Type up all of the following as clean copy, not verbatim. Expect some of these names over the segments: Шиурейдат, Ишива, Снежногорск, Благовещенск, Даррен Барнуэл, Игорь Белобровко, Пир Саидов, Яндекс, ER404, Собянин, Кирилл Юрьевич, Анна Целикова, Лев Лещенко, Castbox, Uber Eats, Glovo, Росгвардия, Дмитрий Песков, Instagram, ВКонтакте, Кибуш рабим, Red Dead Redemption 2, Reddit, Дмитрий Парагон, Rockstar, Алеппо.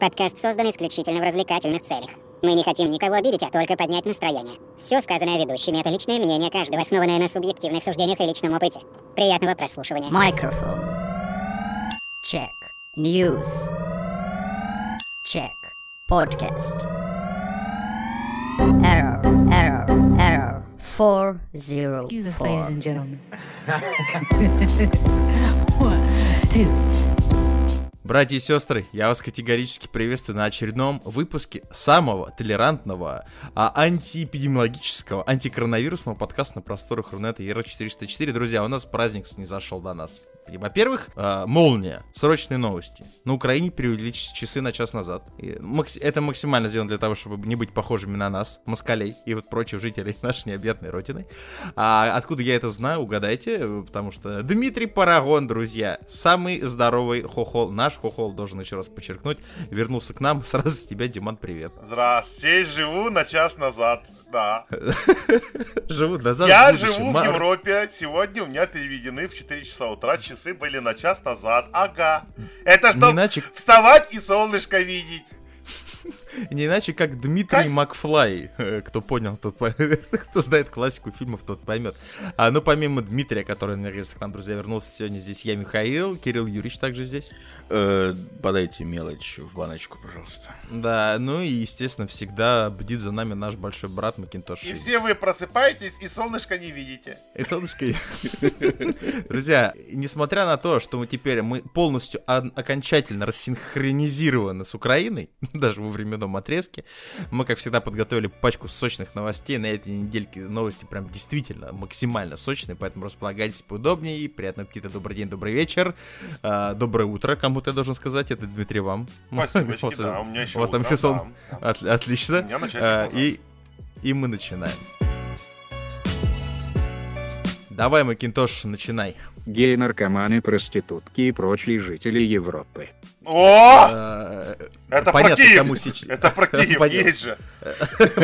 Подкаст создан исключительно в развлекательных целях. Мы не хотим никого обидеть, а только поднять настроение. Все сказанное ведущими — это личное мнение каждого, основанное на субъективных суждениях и личном опыте. Приятного прослушивания. Микрофон. Чек. Ньюс. Чек. Подкаст. Error. Error. Error. 404. Excuse us, ladies and gentlemen. One, two. Братья и сестры, я вас категорически приветствую на очередном выпуске самого толерантного, антиэпидемиологического, антикоронавирусного подкаста на просторах Рунета ER404. Друзья, у нас праздник не зашел до нас. Во-первых, молния, срочные новости. На Украине переувеличились часы на час назад. Это максимально сделано для того, чтобы не быть похожими на нас, москалей и вот прочих жителей нашей необъятной родины. А откуда я это знаю, угадайте, потому что Дмитрий Парагон, друзья, самый здоровый хохол наш. Хохол, должен еще раз подчеркнуть, вернулся к нам. Сразу с тебя, Диман, привет. Здравствуй, живу на час назад. Да. Живу назад. Я живу в Европе. Сегодня у меня переведены в 4 часа утра. Часы были на час назад. Ага. Это чтобы вставать и солнышко видеть. Не иначе, как Дмитрий Макфлай. Кто понял, тот поймет. Кто знает классику фильмов, тот поймет. Но помимо Дмитрия, который, наверное, к нам, друзья, вернулся сегодня, здесь я, Михаил. Кирилл Юрьевич также здесь. Подайте мелочь в баночку, пожалуйста. Да, ну и, естественно, всегда бдит за нами наш большой брат Макинтош. И все вы просыпаетесь, и солнышко не видите. И солнышко не видите. Друзья, несмотря на то, что мы теперь полностью окончательно рассинхронизированы с Украиной, даже во времена отрезке. Мы, как всегда, подготовили пачку сочных новостей. На этой недельке новости прям действительно максимально сочные, поэтому располагайтесь поудобнее. Приятного аппетита, добрый день, добрый вечер. Доброе утро, кому-то я должен сказать. Это Дмитрий вам. Спасибо, да, у меня еще у вас утро, там все сон. Да. Отлично. И мы начинаем. Давай, Макинтош, начинай. Геи, наркоманы, проститутки и прочие жители Европы. О! Это понятно, про Киев. Кому сейчас... Это про Киев, есть же.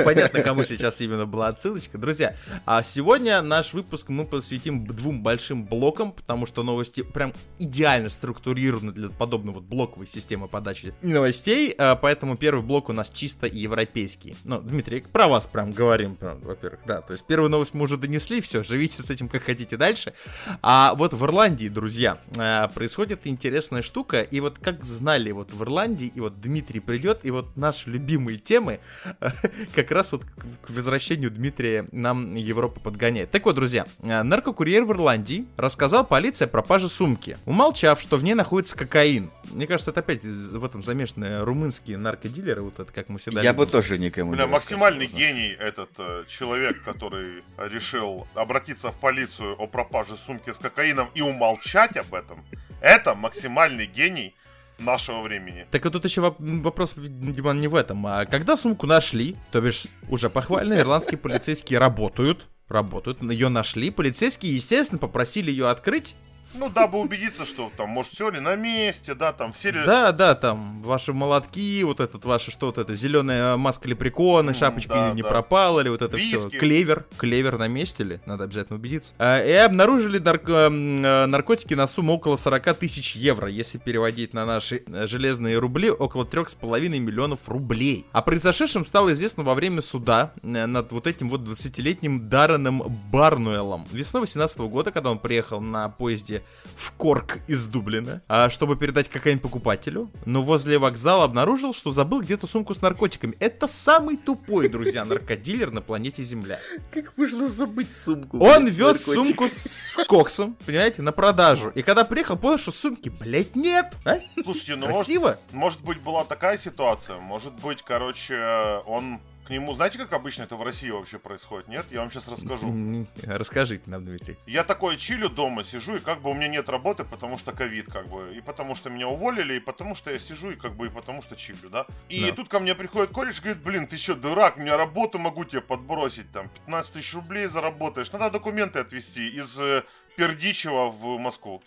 Понятно, кому сейчас именно была отсылочка. Друзья, а сегодня наш выпуск мы посвятим двум большим блокам, потому что новости прям идеально структурированы для подобной вот блоковой системы подачи новостей, поэтому первый блок у нас чисто европейский. Ну, Дмитрий, про вас прям говорим, прям, во-первых, да, то есть первую новость мы уже донесли, все, живите с этим как хотите дальше. А вот в Ирландии, друзья, происходит интересная штука, и вот как знали вот в Ирландии, и вот Дмитрий придет, и вот наши любимые темы как раз вот к возвращению Дмитрия нам Европа подгоняет. Так вот, друзья, наркокурьер в Ирландии рассказал полиции о пропаже сумки, умолчав, что в ней находится кокаин. Мне кажется, это опять в этом замешаны румынские наркодилеры, вот это как мы всегда... Я бы тоже никому не рассказал. Бля, максимальный гений этот человек, который решил обратиться в полицию о пропаже сумки с кокаином и умолчать об этом. Это максимальный гений нашего времени. Так и тут еще вопрос, Диман, не в этом. А когда сумку нашли, то бишь уже похвально, ирландские полицейские работают, ее нашли. Полицейские, естественно, попросили ее открыть. Ну, дабы убедиться, что там, может, все ли на месте, да, там все ли... Да, там, ваши молотки, вот этот, ваше что-то, это зеленая маска лепрекона, шапочка не пропала, или вот это все. Клевер на месте ли, надо обязательно убедиться. И обнаружили наркотики на сумму около 40 тысяч евро, если переводить на наши железные рубли, около 3,5 миллионов рублей. О произошедшем стало известно во время суда над вот этим вот 20-летним Дарреном Барнуэлом. Весной 2018 года, когда он приехал на поезде в Корк из Дублина, чтобы передать кокаин покупателю, но возле вокзала обнаружил, что забыл где-то сумку с наркотиками. Это самый тупой, друзья, наркодилер на планете Земля. Как можно забыть сумку? Он вез сумку с коксом, понимаете, на продажу. И когда приехал, понял, что сумки, блять, нет. Слушайте, ну красиво. Может быть, была такая ситуация. Может быть, короче, он... Ему, знаете, как обычно это в России вообще происходит, нет? Я вам сейчас расскажу. Расскажите нам, Дмитрий. Я такой чилю дома, сижу, и как бы у меня нет работы, потому что ковид, как бы, и потому что меня уволили, и потому что я сижу, и как бы, и потому что чилю, да? И тут ко мне приходит кореш, говорит, блин, ты что, дурак, у меня работу могу тебе подбросить, там, 15 тысяч рублей заработаешь, надо документы отвезти из Пердичева в Москву.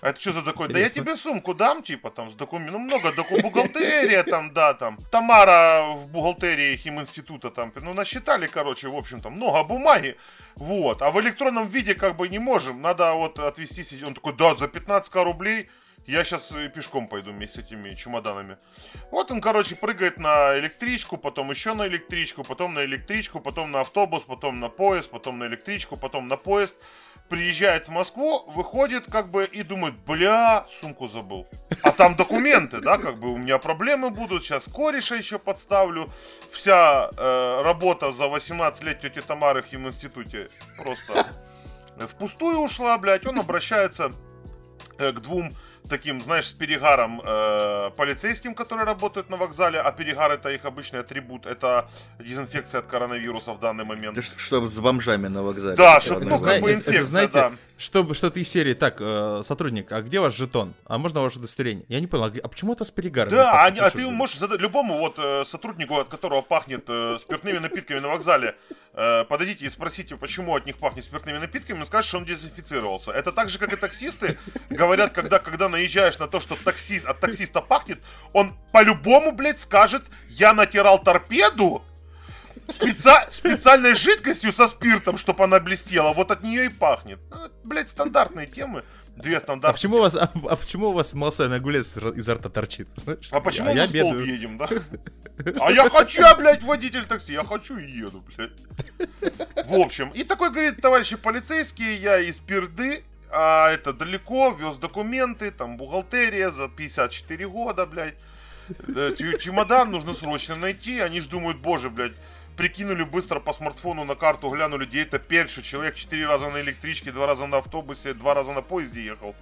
А это что за такое? Интересно. Да я тебе сумку дам, типа, там, с документом, ну, много, бухгалтерия, там, да, там, Тамара в бухгалтерии химинститута, там, ну, насчитали, короче, в общем, там, много бумаги, вот, а в электронном виде, как бы, не можем, надо, вот, отвезти, он такой, да, за 15 рублей, Я сейчас пешком пойду вместе с этими чемоданами. Вот он, короче, прыгает на электричку, потом еще на электричку, потом на электричку, потом на автобус, потом на поезд, потом на электричку, потом на поезд. Приезжает в Москву, выходит, как бы, и думает, бля, сумку забыл. А там документы, да, как бы, у меня проблемы будут, сейчас кореша еще подставлю. Вся работа за 18 лет тети Тамары в химинституте просто впустую ушла, блядь. Он обращается к двум таким, знаешь, с перегаром полицейским, которые работают на вокзале, а перегар — это их обычный атрибут, это дезинфекция от коронавируса в данный момент. Да, чтобы с бомжами на вокзале. Да, чтобы, ну, как бы инфекция, это, знаете, да. Чтобы что-то из серии, так, сотрудник, а где ваш жетон? А можно ваше удостоверение? Я не понял, а почему это с перегаром? Да, а ты можешь задать любому вот сотруднику, от которого пахнет спиртными напитками на вокзале, подойдите и спросите, почему от них пахнет спиртными напитками, он скажет, что он дезинфицировался. Это так же, как и таксисты говорят, когда наезжаешь на то, что от таксиста пахнет, он по-любому, блядь, скажет, я натирал торпеду специальной жидкостью со спиртом, чтобы она блестела, вот от нее и пахнет. Блядь, стандартные темы. Две стандартные. Почему у вас малосольный огурец изо рта торчит? Знаешь? А почему мы в столб едем, да? А я хочу, блядь, водитель такси, я хочу и еду, блядь. В общем, и такой говорит, товарищи полицейские, я из Перды, а это далеко, вез документы, там бухгалтерия за 54 года, блядь. Чемодан нужно срочно найти, они же думают, боже, блядь, прикинули быстро по смартфону на карту, глянули, где это перший человек 4 раза на электричке, 2 раза на автобусе, 2 раза на поезде ехал.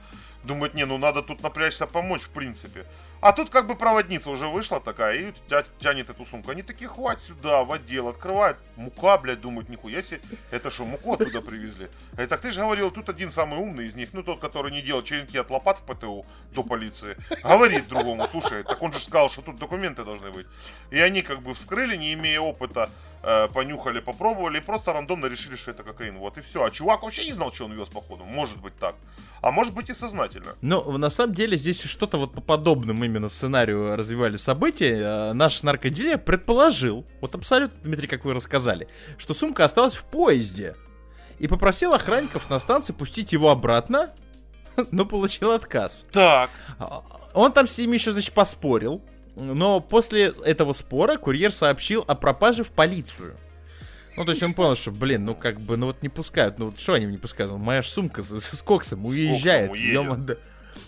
Думают, не, ну надо тут напрячься помочь, в принципе. А тут как бы проводница уже вышла такая и тянет эту сумку. Они такие, хватит сюда, в отдел, открывает. Мука, блядь, думают, нихуя себе, это что, муку оттуда привезли? А так ты же говорил, тут один самый умный из них, ну тот, который не делал черенки от лопат в ПТУ до полиции, говорит другому, слушай, так он же сказал, что тут документы должны быть. И они как бы вскрыли, не имея опыта, понюхали, попробовали и просто рандомно решили, что это кокаин. Вот и все. А чувак вообще не знал, что он вез, походу. Может быть так. А может быть и сознательно. Ну, на самом деле, здесь что-то вот по подобному именно сценарию развивали события. Наш наркодилер предположил, вот абсолютно, Дмитрий, как вы рассказали, что сумка осталась в поезде. И попросил охранников на станции пустить его обратно, но получил отказ. Так. Он там с ними еще, значит, поспорил. Но после этого спора курьер сообщил о пропаже в полицию. Ну, то есть он понял, что, блин, ну как бы, ну вот не пускают, ну вот что они не пускают? Ну, моя ж сумка с коксом уезжает.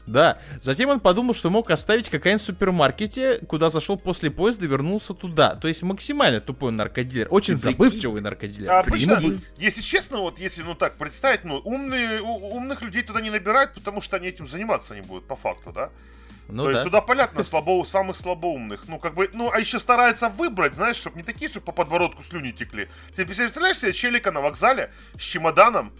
Да. Затем он подумал, что мог оставить кокаин в супермаркете, куда зашел после поезда и вернулся туда. То есть максимально тупой наркодилер. Очень забывчивый наркодилер. А обычно, если честно, вот если, ну так, представить, ну умных людей туда не набирают, потому что они этим заниматься не будут, по факту, да? Ну, то есть туда, понятно, самых слабоумных. Ну, как бы, ну, а еще стараются выбрать, знаешь, чтобы не такие, чтобы по подбородку слюни текли. Ты представляешь себе челика на вокзале с чемоданом,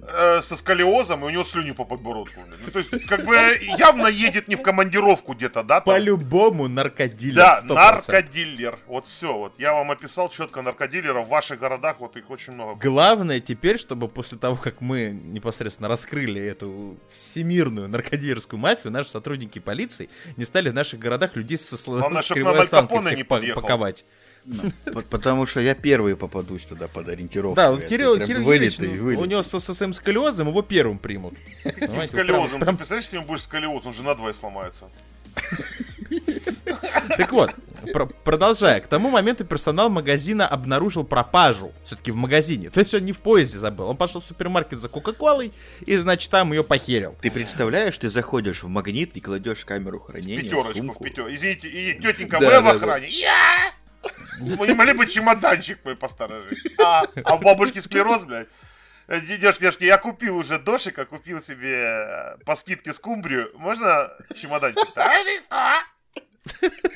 со сколиозом, и у него слюни по подбородку. Ну, то есть, как бы, явно едет не в командировку где-то, да? Там. По-любому наркодилер. Да, 100%. Наркодилер. Вот все, вот. Я вам описал четко наркодилеров. В ваших городах вот их очень много. Главное теперь, чтобы после того, как мы непосредственно раскрыли эту всемирную наркодилерскую мафию, наши сотрудники полиции не стали в наших городах людей со кривой осанкой всех паковать. Потому что я первый попадусь туда под ориентировку. Да, вот Кирилл Ильич, у него с СМ сколиозом его первым примут. Сколиозом, ты представляешь, если у него будет сколиоз, он же на двое сломается. Так вот, продолжая, к тому моменту персонал магазина обнаружил пропажу, все-таки в магазине. То есть он не в поезде забыл, он пошел в супермаркет за кока-колой и, значит, там ее похерил. Ты представляешь, ты заходишь в Магнит и кладешь камеру хранения, сумку. Пятерочку, извините, тетенька моя в охране. Вы не могли бы чемоданчик мой посторожить? А у бабушки склероз, блядь. Девушки, я купил уже дошика, купил себе по скидке скумбрию. Можно чемоданчик? В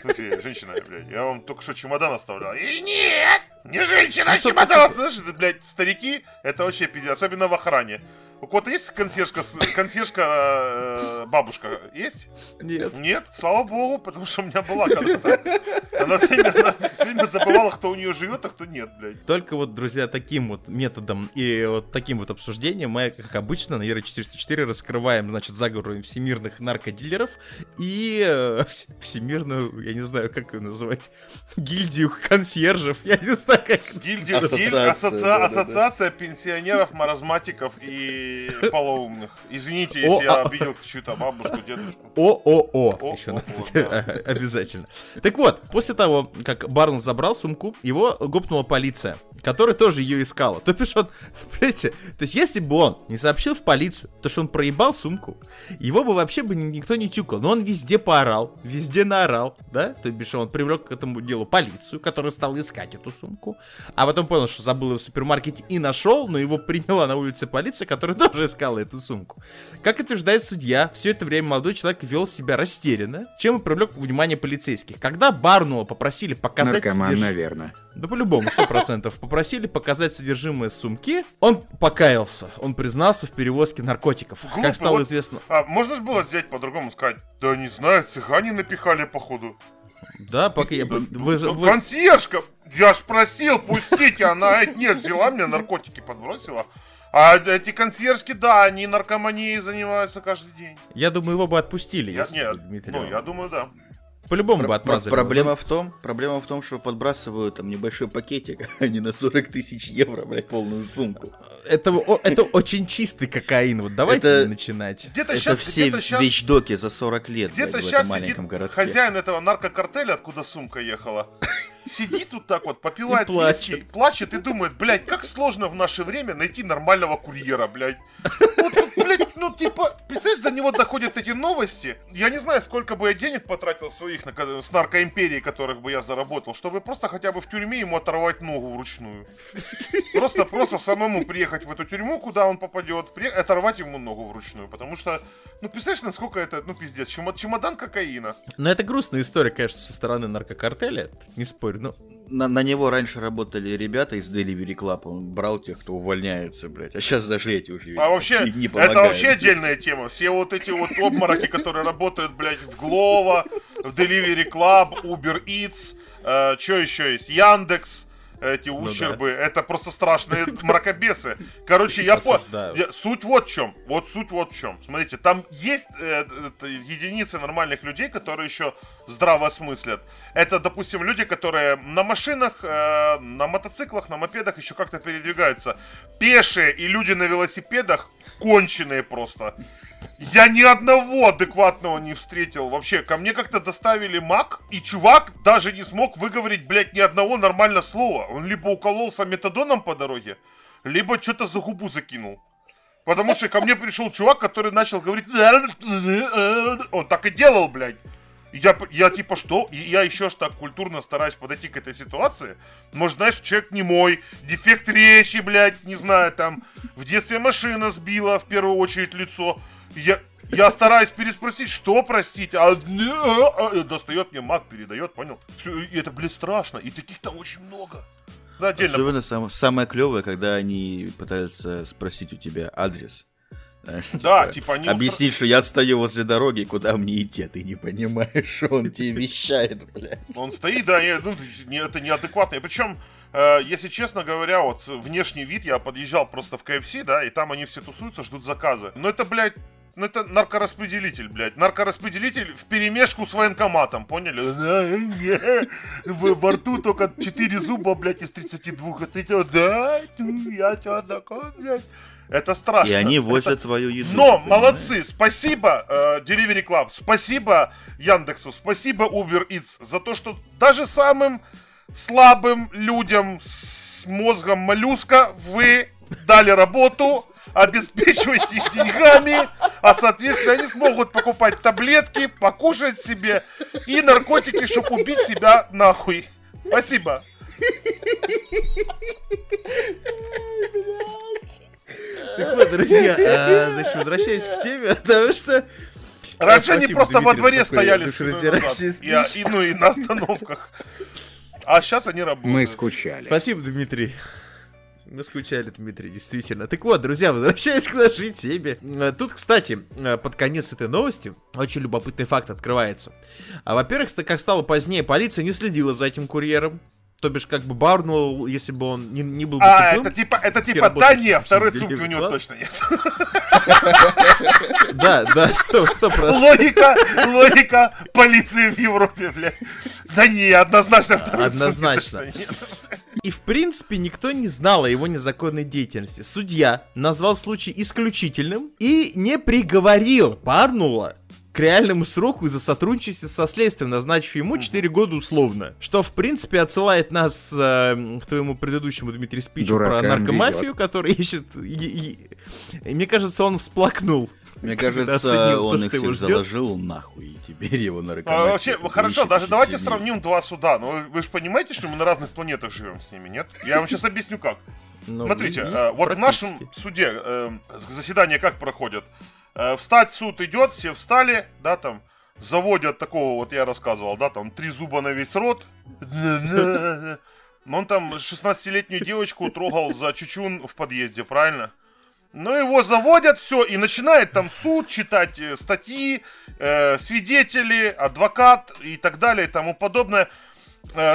смысле, женщина, блядь, я вам только что чемодан оставлял. И нет, не женщина, а чемодан оставлял. Блядь, старики, это вообще пиздец, особенно в охране. У кого-то есть консьержка бабушка? Есть? Нет. Слава богу, потому что у меня была когда-то. Она все время забывала, кто у нее живет, а кто нет, блядь. Только вот, друзья, таким вот методом и вот таким вот обсуждением мы, как обычно, на ER404 раскрываем, значит, заговор всемирных наркодилеров и всемирную, я не знаю, как ее называть, гильдию консьержев, я не знаю, как... Ассоциация пенсионеров, маразматиков и полоумных. Извините, если я обидел чью-то бабушку, дедушку. Обязательно. Так вот, после того, как Барн забрал сумку, его гопнула полиция, которая тоже ее искала. То бишь он, понимаете, то есть если бы он не сообщил в полицию, то что он проебал сумку, его бы вообще бы никто не тюкал. Но он везде поорал, везде наорал, да? То бишь он привлек к этому делу полицию, которая стала искать эту сумку, а потом понял, что забыл ее в супермаркете и нашел, но его приняла на улице полиция, которая тоже искала эту сумку. Как утверждает судья, все это время молодой человек вел себя растерянно, чем и привлек внимание полицейских. Когда Барнуэла попросили показать... Наркоман, наверное. Да по-любому, 100%. Попросили показать содержимое сумки, он покаялся. Он признался в перевозке наркотиков. Глупо, как стало вот известно... А можно же было взять по-другому, сказать, да не знаю, цыгане напихали, походу. Да, пока я... Консьержка! Я ж просил, пустите, она нет, взяла меня, наркотики подбросила. А эти консьержки, да, они наркоманией занимаются каждый день. Я думаю, его бы отпустили, я думаю, да. По-любому бы отмазали. Проблема в том, что подбрасывают там небольшой пакетик, а не на 40 000 евро, блядь, полную сумку. Это очень чистый кокаин, вот давайте начинать. Это все вещдоки за 40 лет, блядь, в этом маленьком городке. Хозяин этого наркокартеля, откуда сумка ехала, сидит тут так вот, попивает виски, плачет и думает, блядь, как сложно в наше время найти нормального курьера, блядь. Вот, блядь, ну типа, представляешь, до него доходят эти новости. Я не знаю, сколько бы я денег потратил своих с наркоимперией, которых бы я заработал, чтобы просто хотя бы в тюрьме ему оторвать ногу вручную. Просто самому приехать в эту тюрьму, куда он попадет, оторвать ему ногу вручную, потому что, ну представляешь, насколько это, ну пиздец, чемодан кокаина. Но это грустная история, конечно, со стороны наркокартеля, не спорю. Ну, на него раньше работали ребята из Delivery Club, он брал тех, кто увольняется, блядь, а сейчас даже эти уже не помогают. Это вообще отдельная тема, все вот эти вот обмороки, которые работают, блядь, в Glovo, в Delivery Club, Uber Eats, что еще есть, Яндекс, эти ущербы, ну, да. Это просто страшные мракобесы. Короче, я понял. Суть вот в чем. Смотрите, там есть единицы нормальных людей, которые еще здраво смыслят. Это, допустим, люди, которые на машинах, на мотоциклах, на мопедах еще как-то передвигаются. Пешие и люди на велосипедах конченые просто. Я ни одного адекватного не встретил. Вообще, ко мне как-то доставили мак, и чувак даже не смог выговорить, блядь, ни одного нормального слова. Он либо укололся метадоном по дороге, либо что-то за губу закинул. Потому что ко мне пришел чувак, который начал говорить... Он так и делал, блядь. Я типа что? Я еще ж так культурно стараюсь подойти к этой ситуации. Может, знаешь, человек немой, дефект речи, блядь, не знаю, там... В детстве машина сбила, в первую очередь, лицо... Я стараюсь переспросить, что простить, достает мне маг, передает, понял? И это, блядь, страшно, и таких там очень много. Да, отдельно. Особенно самое клевое, когда они пытаются спросить у тебя адрес. Да, типа они... Объяснить, что я стою возле дороги, куда мне идти, а ты не понимаешь, что он тебе вещает, блядь. Он стоит, да, это неадекватно, и причем... Если честно говоря, вот внешний вид, я подъезжал просто в KFC, да, и там они все тусуются, ждут заказы. Но это, блядь, это наркораспределитель, блядь. Наркораспределитель вперемешку с военкоматом, поняли? Во рту только 4 зуба, блядь, из 32. Да, я тебя докон, блядь. Это страшно. И они возят твою еду. Но молодцы, спасибо Delivery Club, спасибо Яндексу, спасибо Uber Eats за то, что даже самым... слабым людям с мозгом моллюска вы дали работу, обеспечиваете их деньгами, а, соответственно, они смогут покупать таблетки, покушать себе и наркотики, чтобы убить себя нахуй. Спасибо. Так вот, друзья, значит, возвращаясь к теме, потому что... Раньше они просто во дворе стояли и на остановках. А сейчас они работают. Мы скучали. Спасибо, Дмитрий. Мы скучали, Дмитрий, действительно. Так вот, друзья, возвращаясь к нашей теме. Тут, кстати, под конец этой новости очень любопытный факт открывается. Во-первых, как стало позднее, полиция не следила за этим курьером. То бишь, как бы Барнуэлл, если бы он не был бы тупым... Это типа да нет, второй сумки у него точно нет. Да, 100%. Логика полиции в Европе, блядь. Да не, однозначно второй сумки. Однозначно. И, в принципе, никто не знал о его незаконной деятельности. Судья назвал случай исключительным и не приговорил Барнуэлла к реальному сроку из-за сотрудничества со следствием, назначив ему 4 года условно. Что, в принципе, отсылает нас к твоему предыдущему, Дмитрий, спичу про наркомафию, который ищет... И мне кажется, он всплакнул. Мне кажется, он их всех заложил нахуй, и теперь его наркомафия... Вообще, хорошо, даже давайте сравним два суда. Но вы же понимаете, что мы на разных планетах живем с ними, нет? Я вам сейчас объясню, как. Смотрите, вот в нашем суде заседания как проходят? Встать, суд идет, все встали, да, там, заводят такого, вот я рассказывал, да, там, 3 зуба на весь рот. Он там 16-летнюю девочку трогал за чучун в подъезде, правильно? Но его заводят, все, и начинает там суд читать статьи, свидетели, адвокат и так далее, и тому подобное.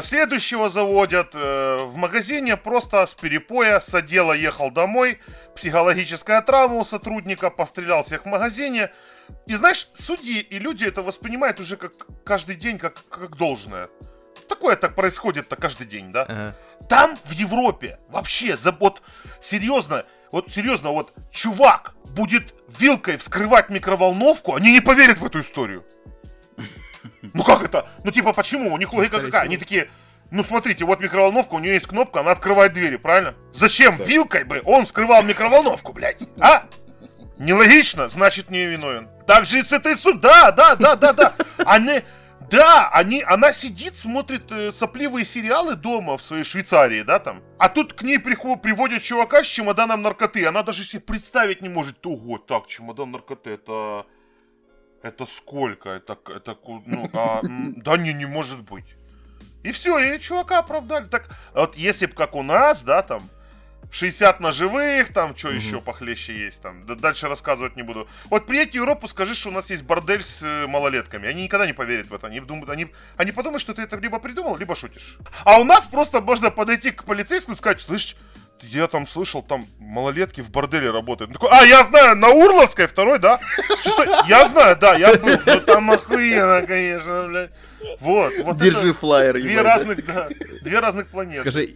Следующего заводят в магазине, просто с перепоя, с отдела ехал домой, психологическая травма у сотрудника, пострелял всех в магазине. И знаешь, судьи и люди это воспринимают уже как каждый день, как должное. Такое так происходит-то каждый день, да? Там, в Европе, вообще, вот серьезно, чувак будет вилкой вскрывать микроволновку, они не поверят в эту историю. Ну как это? Ну типа почему? У них логика какая? Они такие, ну смотрите, вот микроволновка, у нее есть кнопка, она открывает двери, правильно? Зачем вилкой бы он вскрывал микроволновку, блядь? А? Нелогично, значит не виновен. Так же и с этой суд, да. Она сидит, смотрит сопливые сериалы дома в своей Швейцарии, да, там. А тут к ней приводят чувака с чемоданом наркоты, она даже себе представить не может. Ого, так, чемодан наркоты, это сколько? Да не может быть. И все, и чувака оправдали. Так, вот если бы как у нас, да, там, 60 ножевых, там, что еще похлеще есть, там, дальше рассказывать не буду. Вот приедь в Европу, скажи, что у нас есть бордель с малолетками. Они никогда не поверят в это. Они подумают, что ты это либо придумал, либо шутишь. А у нас просто можно подойти к полицейскому и сказать, слышь, я там слышал, там малолетки в борделе работают. Такой, я знаю, на Урловской, 2-й, да? 6-й, я знаю, да, я был. Ну там охуенно, конечно, блядь. Вот держи флаер. Две разных планеты. Скажи,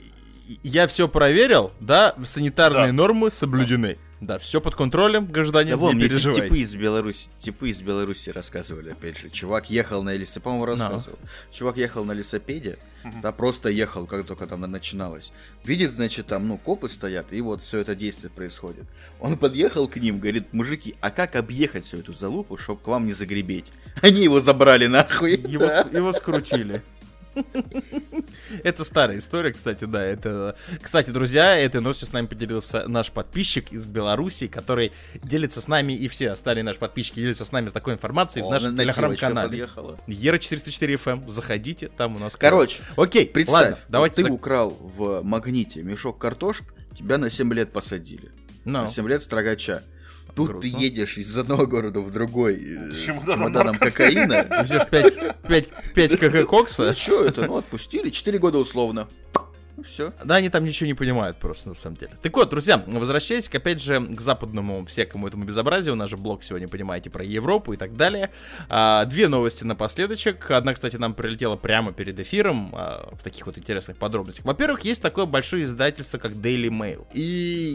я все проверил, да, санитарные нормы соблюдены. Да, все под контролем, гражданин, не переживайте. Типы из Беларуси рассказывали, опять же. Чувак ехал на велосипеде, по-моему, рассказывал. Чувак ехал на велосипеде, да, просто ехал, как только там начиналось. Видит, значит, там, копы стоят, и вот все это действие происходит. Он подъехал к ним, говорит, мужики, а как объехать всю эту залупу, чтобы к вам не загребеть? Они его забрали нахуй. Его скрутили. Это старая история, кстати, да. Кстати, друзья, этой ночью с нами поделился наш подписчик из Беларуси, который делится с нами, и все остальные наши подписчики делятся с нами с такой информацией в нашем телеграм-канале. ER404 FM, заходите, там у нас... Короче, окей, представь, ладно, давайте... ты украл в магните мешок картошки, тебя на 7 лет посадили. На 7 лет строгача. Тут грустно. Ты едешь из одного города в другой с чемоданом кокаина. Везёшь 5 кг кокса. Ну что это, отпустили, 4 года условно. Все. Да, они там ничего не понимают просто, на самом деле. Так вот, друзья, возвращаясь, опять же, к западному всякому этому безобразию. У нас же блог сегодня, понимаете, про Европу и так далее. 2 новости напоследочек. Одна, кстати, нам прилетела прямо перед эфиром в таких вот интересных подробностях. Во-первых, есть такое большое издательство, как Daily Mail. И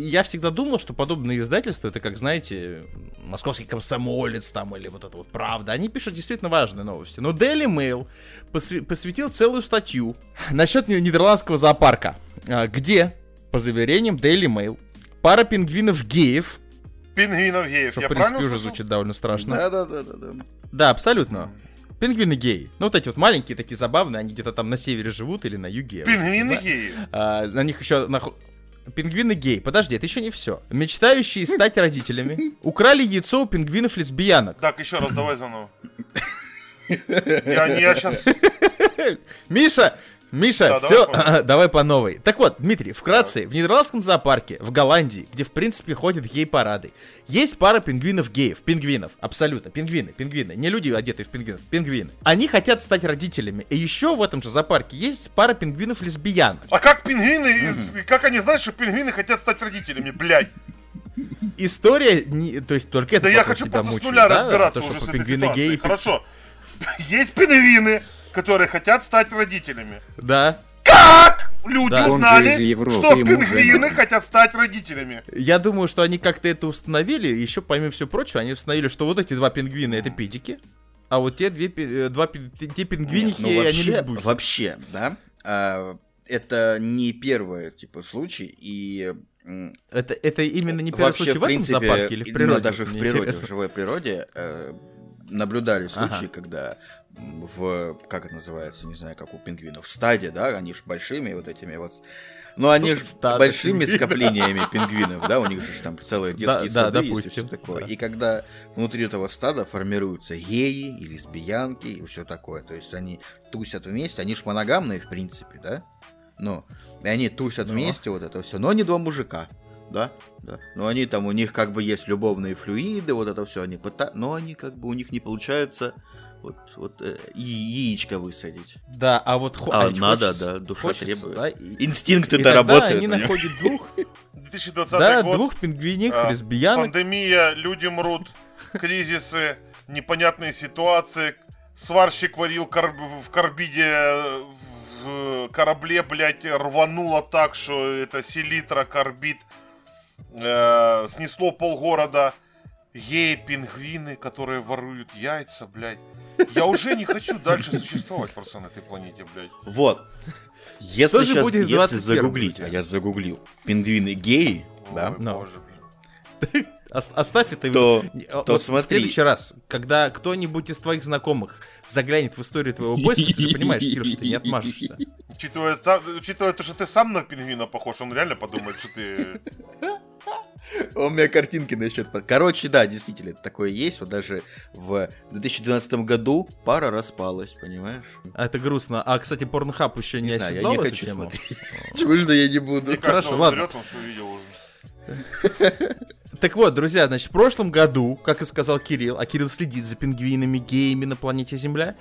я всегда думал, что подобные издательства, это как, знаете, Московский комсомолец там или вот это вот Правда. Они пишут действительно важные новости. Но Daily Mail посвятил целую статью насчет нидерландского зоопарка, где, по заверениям Daily Mail, пара пингвинов-геев. Что, я в принципе, уже звучит довольно страшно. Да. Да, абсолютно. Пингвины-геи. Ну, вот эти вот маленькие, такие забавные, они где-то там на севере живут или на юге. Пингвины-геи. На них еще... Пингвины-геи. Подожди, это еще не все. Мечтающие стать родителями украли яйцо у пингвинов-лесбиянок. Так, еще раз, давай заново. Я сейчас... Миша... Миша, да, все, давай по новой. Так вот, Дмитрий, вкратце, в нидерландском зоопарке, в Голландии, где в принципе ходят гей-парады, есть пара пингвинов-геев. Пингвинов, абсолютно, пингвины. Не люди, одетые в пингвинов, пингвины. Они хотят стать родителями. И еще в этом же зоопарке есть пара пингвинов-лесбиянок. А как пингвины, как они знают, что пингвины хотят стать родителями, блядь? История, не, то есть только это да я хочу просто мучает, с нуля да? разбираться то, уже с этой ситуацией. Хорошо, есть пингвины, которые хотят стать родителями. Да. Как люди узнали, что пингвины хотят стать родителями? Я думаю, что они как-то это установили, еще помимо всего прочего, они установили, что вот эти два пингвина это педики, а вот те те пингвиники, ну, вообще, они лесбухи. Вообще, да, это не первый, типа, случай, и... это именно не первый случай в этом зоопарке или в природе? Ну, даже в природе, в живой природе наблюдали случаи, когда в, как это называется, не знаю, как у пингвинов, в стаде, да, они же большими вот этими вот... Ну, они же большими пингвинов. Скоплениями пингвинов, да, у них же там целые детские сады есть и все такое. Да. И когда внутри этого стада формируются геи и лесбиянки и все такое, то есть они тусят вместе, они же моногамные, в принципе, да? Ну, и они тусят вместе, вот это все, но они два мужика, да, да. Но они там, у них как бы есть любовные флюиды, вот это все, они пытаются, но они как бы, у них не получается вот яичко высадить. Да, а вот... надо, хочется, да, душа хочется, требует. Да, инстинкты доработают. Да, они находят двух... 2020 год. Да, двух пингвиних, лесбиянок. Пандемия, люди мрут, кризисы, непонятные ситуации. Сварщик варил в карбиде... корабле, блядь, рвануло так, что это селитра, карбид, снесло полгорода. Геи-пингвины, которые воруют яйца, блядь. Я уже не хочу дальше существовать просто на этой планете, блядь. Вот. Если сейчас, будет если загуглить, а я загуглил, пингвины-геи, да? Боже, блин. Оставь это. То смотри. В следующий раз, когда кто-нибудь из твоих знакомых заглянет в историю твоего поиска, ты же понимаешь, Кир, что ты не отмажешься. Учитывая то, что ты сам на пингвина похож, он реально подумает, что ты... Он мне картинки насчет... Короче, да, действительно, такое есть. Вот даже в 2012 году пара распалась, понимаешь? А это грустно. А, кстати, Порнхаб еще не оседлал эту тему. Тем более я не буду. Хорошо, ладно. Так вот, друзья, значит, в прошлом году, как и сказал Кирилл, а Кирилл следит за пингвинами, геями на планете Земля,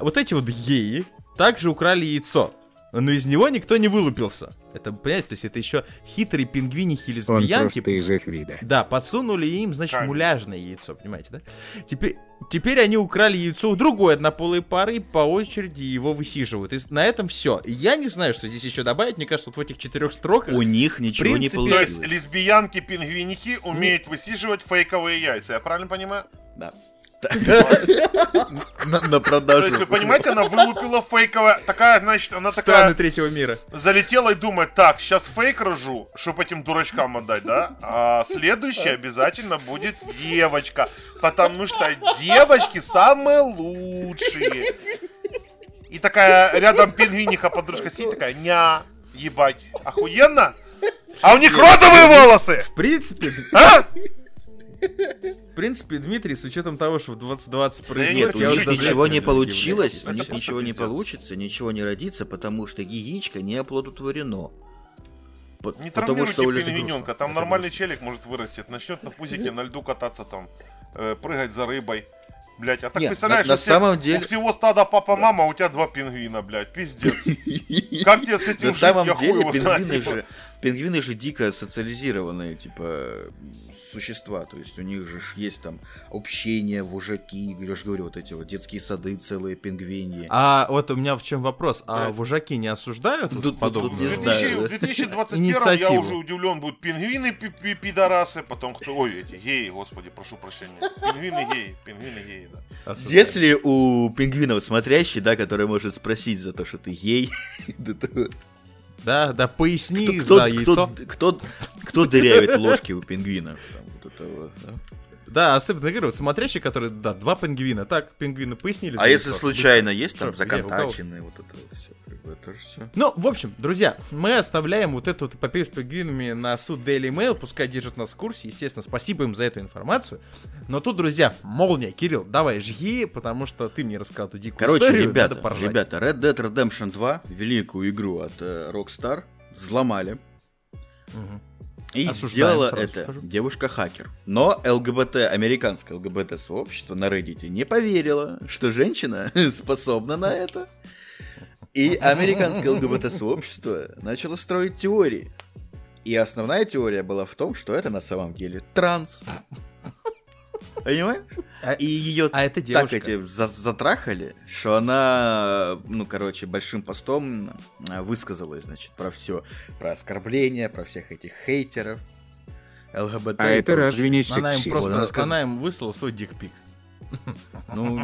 вот эти вот геи также украли яйцо, но из него никто не вылупился. Это, понимаете, то есть это еще хитрые пингвинихи лесбиянки. Он просто из их вида. Да, подсунули им, значит, муляжное яйцо, понимаете, да? Теперь они украли яйцо у другой однополой пары и по очереди его высиживают. И на этом все. Я не знаю, что здесь еще добавить. Мне кажется, вот в этих 4 строках... У них ничего не получилось. То есть лесбиянки-пингвинихи умеют высиживать фейковые яйца. Я правильно понимаю? Да. На продажу. То есть, вы понимаете, она вылупила фейковое... Такая, значит, она такая... Страны третьего мира. Залетела и думает, так, сейчас фейк рожу, чтоб этим дурачкам отдать, да? А следующая обязательно будет девочка. Потому что девочки самые лучшие. И такая рядом пингвиниха подружка сидит, такая, ня, ебать, охуенно? А у них розовые волосы! В принципе... А? В принципе, Дмитрий, с учетом того, что в 2020 произойдет... Нет, ничего не получилось, ничего не получится, ничего не родится, потому что яичко не оплодотворено. Не травмируйте пингвиненка, там нормальный челик может вырастет, начнет на пузике на льду кататься там, прыгать за рыбой. Блять, а так представляешь, у всего стада папа-мама, у тебя два пингвина, блядь, пиздец. Как тебе с этим жить? На самом деле, пингвины же дико социализированные, типа... существа, то есть у них же есть там общение, вожаки, я же говорю, вот эти вот детские сады, целые пингвини. А вот у меня в чем вопрос, а вожаки не осуждают подобное? В 2021 я уже удивлен, будут пингвины пидорасы, потом кто, ой, эти геи, господи, прошу прощения, пингвины геи, да. Если у пингвинов смотрящий, да, который может спросить за то, что ты гей, да, поясни за яйцо. Кто дырявит ложки у пингвинов? Там, вот этого, да, особенно, говорю, вот смотрящий, который, да, два пингвина, так, пингвины пояснили. А если случайно есть там законтаченные, вот это вот все. Это же все. Ну, в общем, друзья, мы оставляем вот эту вот эпопею с пингвинами на суд Daily Mail. Пускай держат нас в курсе. Естественно, спасибо им за эту информацию. Но тут, друзья, молния. Кирилл, давай жги, потому что ты мне рассказал эту дикую историю. Короче, ребята, Red Dead Redemption 2, великую игру от Rockstar, взломали. Угу. И сделала это девушка-хакер. Но ЛГБТ, американское ЛГБТ-сообщество на Reddit не поверило, что женщина способна на это. И американское ЛГБТ-сообщество начало строить теории. И основная теория была в том, что это на самом деле транс. Понимаешь? И ее так эти затрахали, что она, ну, короче, большим постом высказалась, значит, про все, про оскорбления, про всех этих хейтеров, ЛГБТ. А это разве не сексизм? Она им просто, она им выслала свой дикпик. Ну,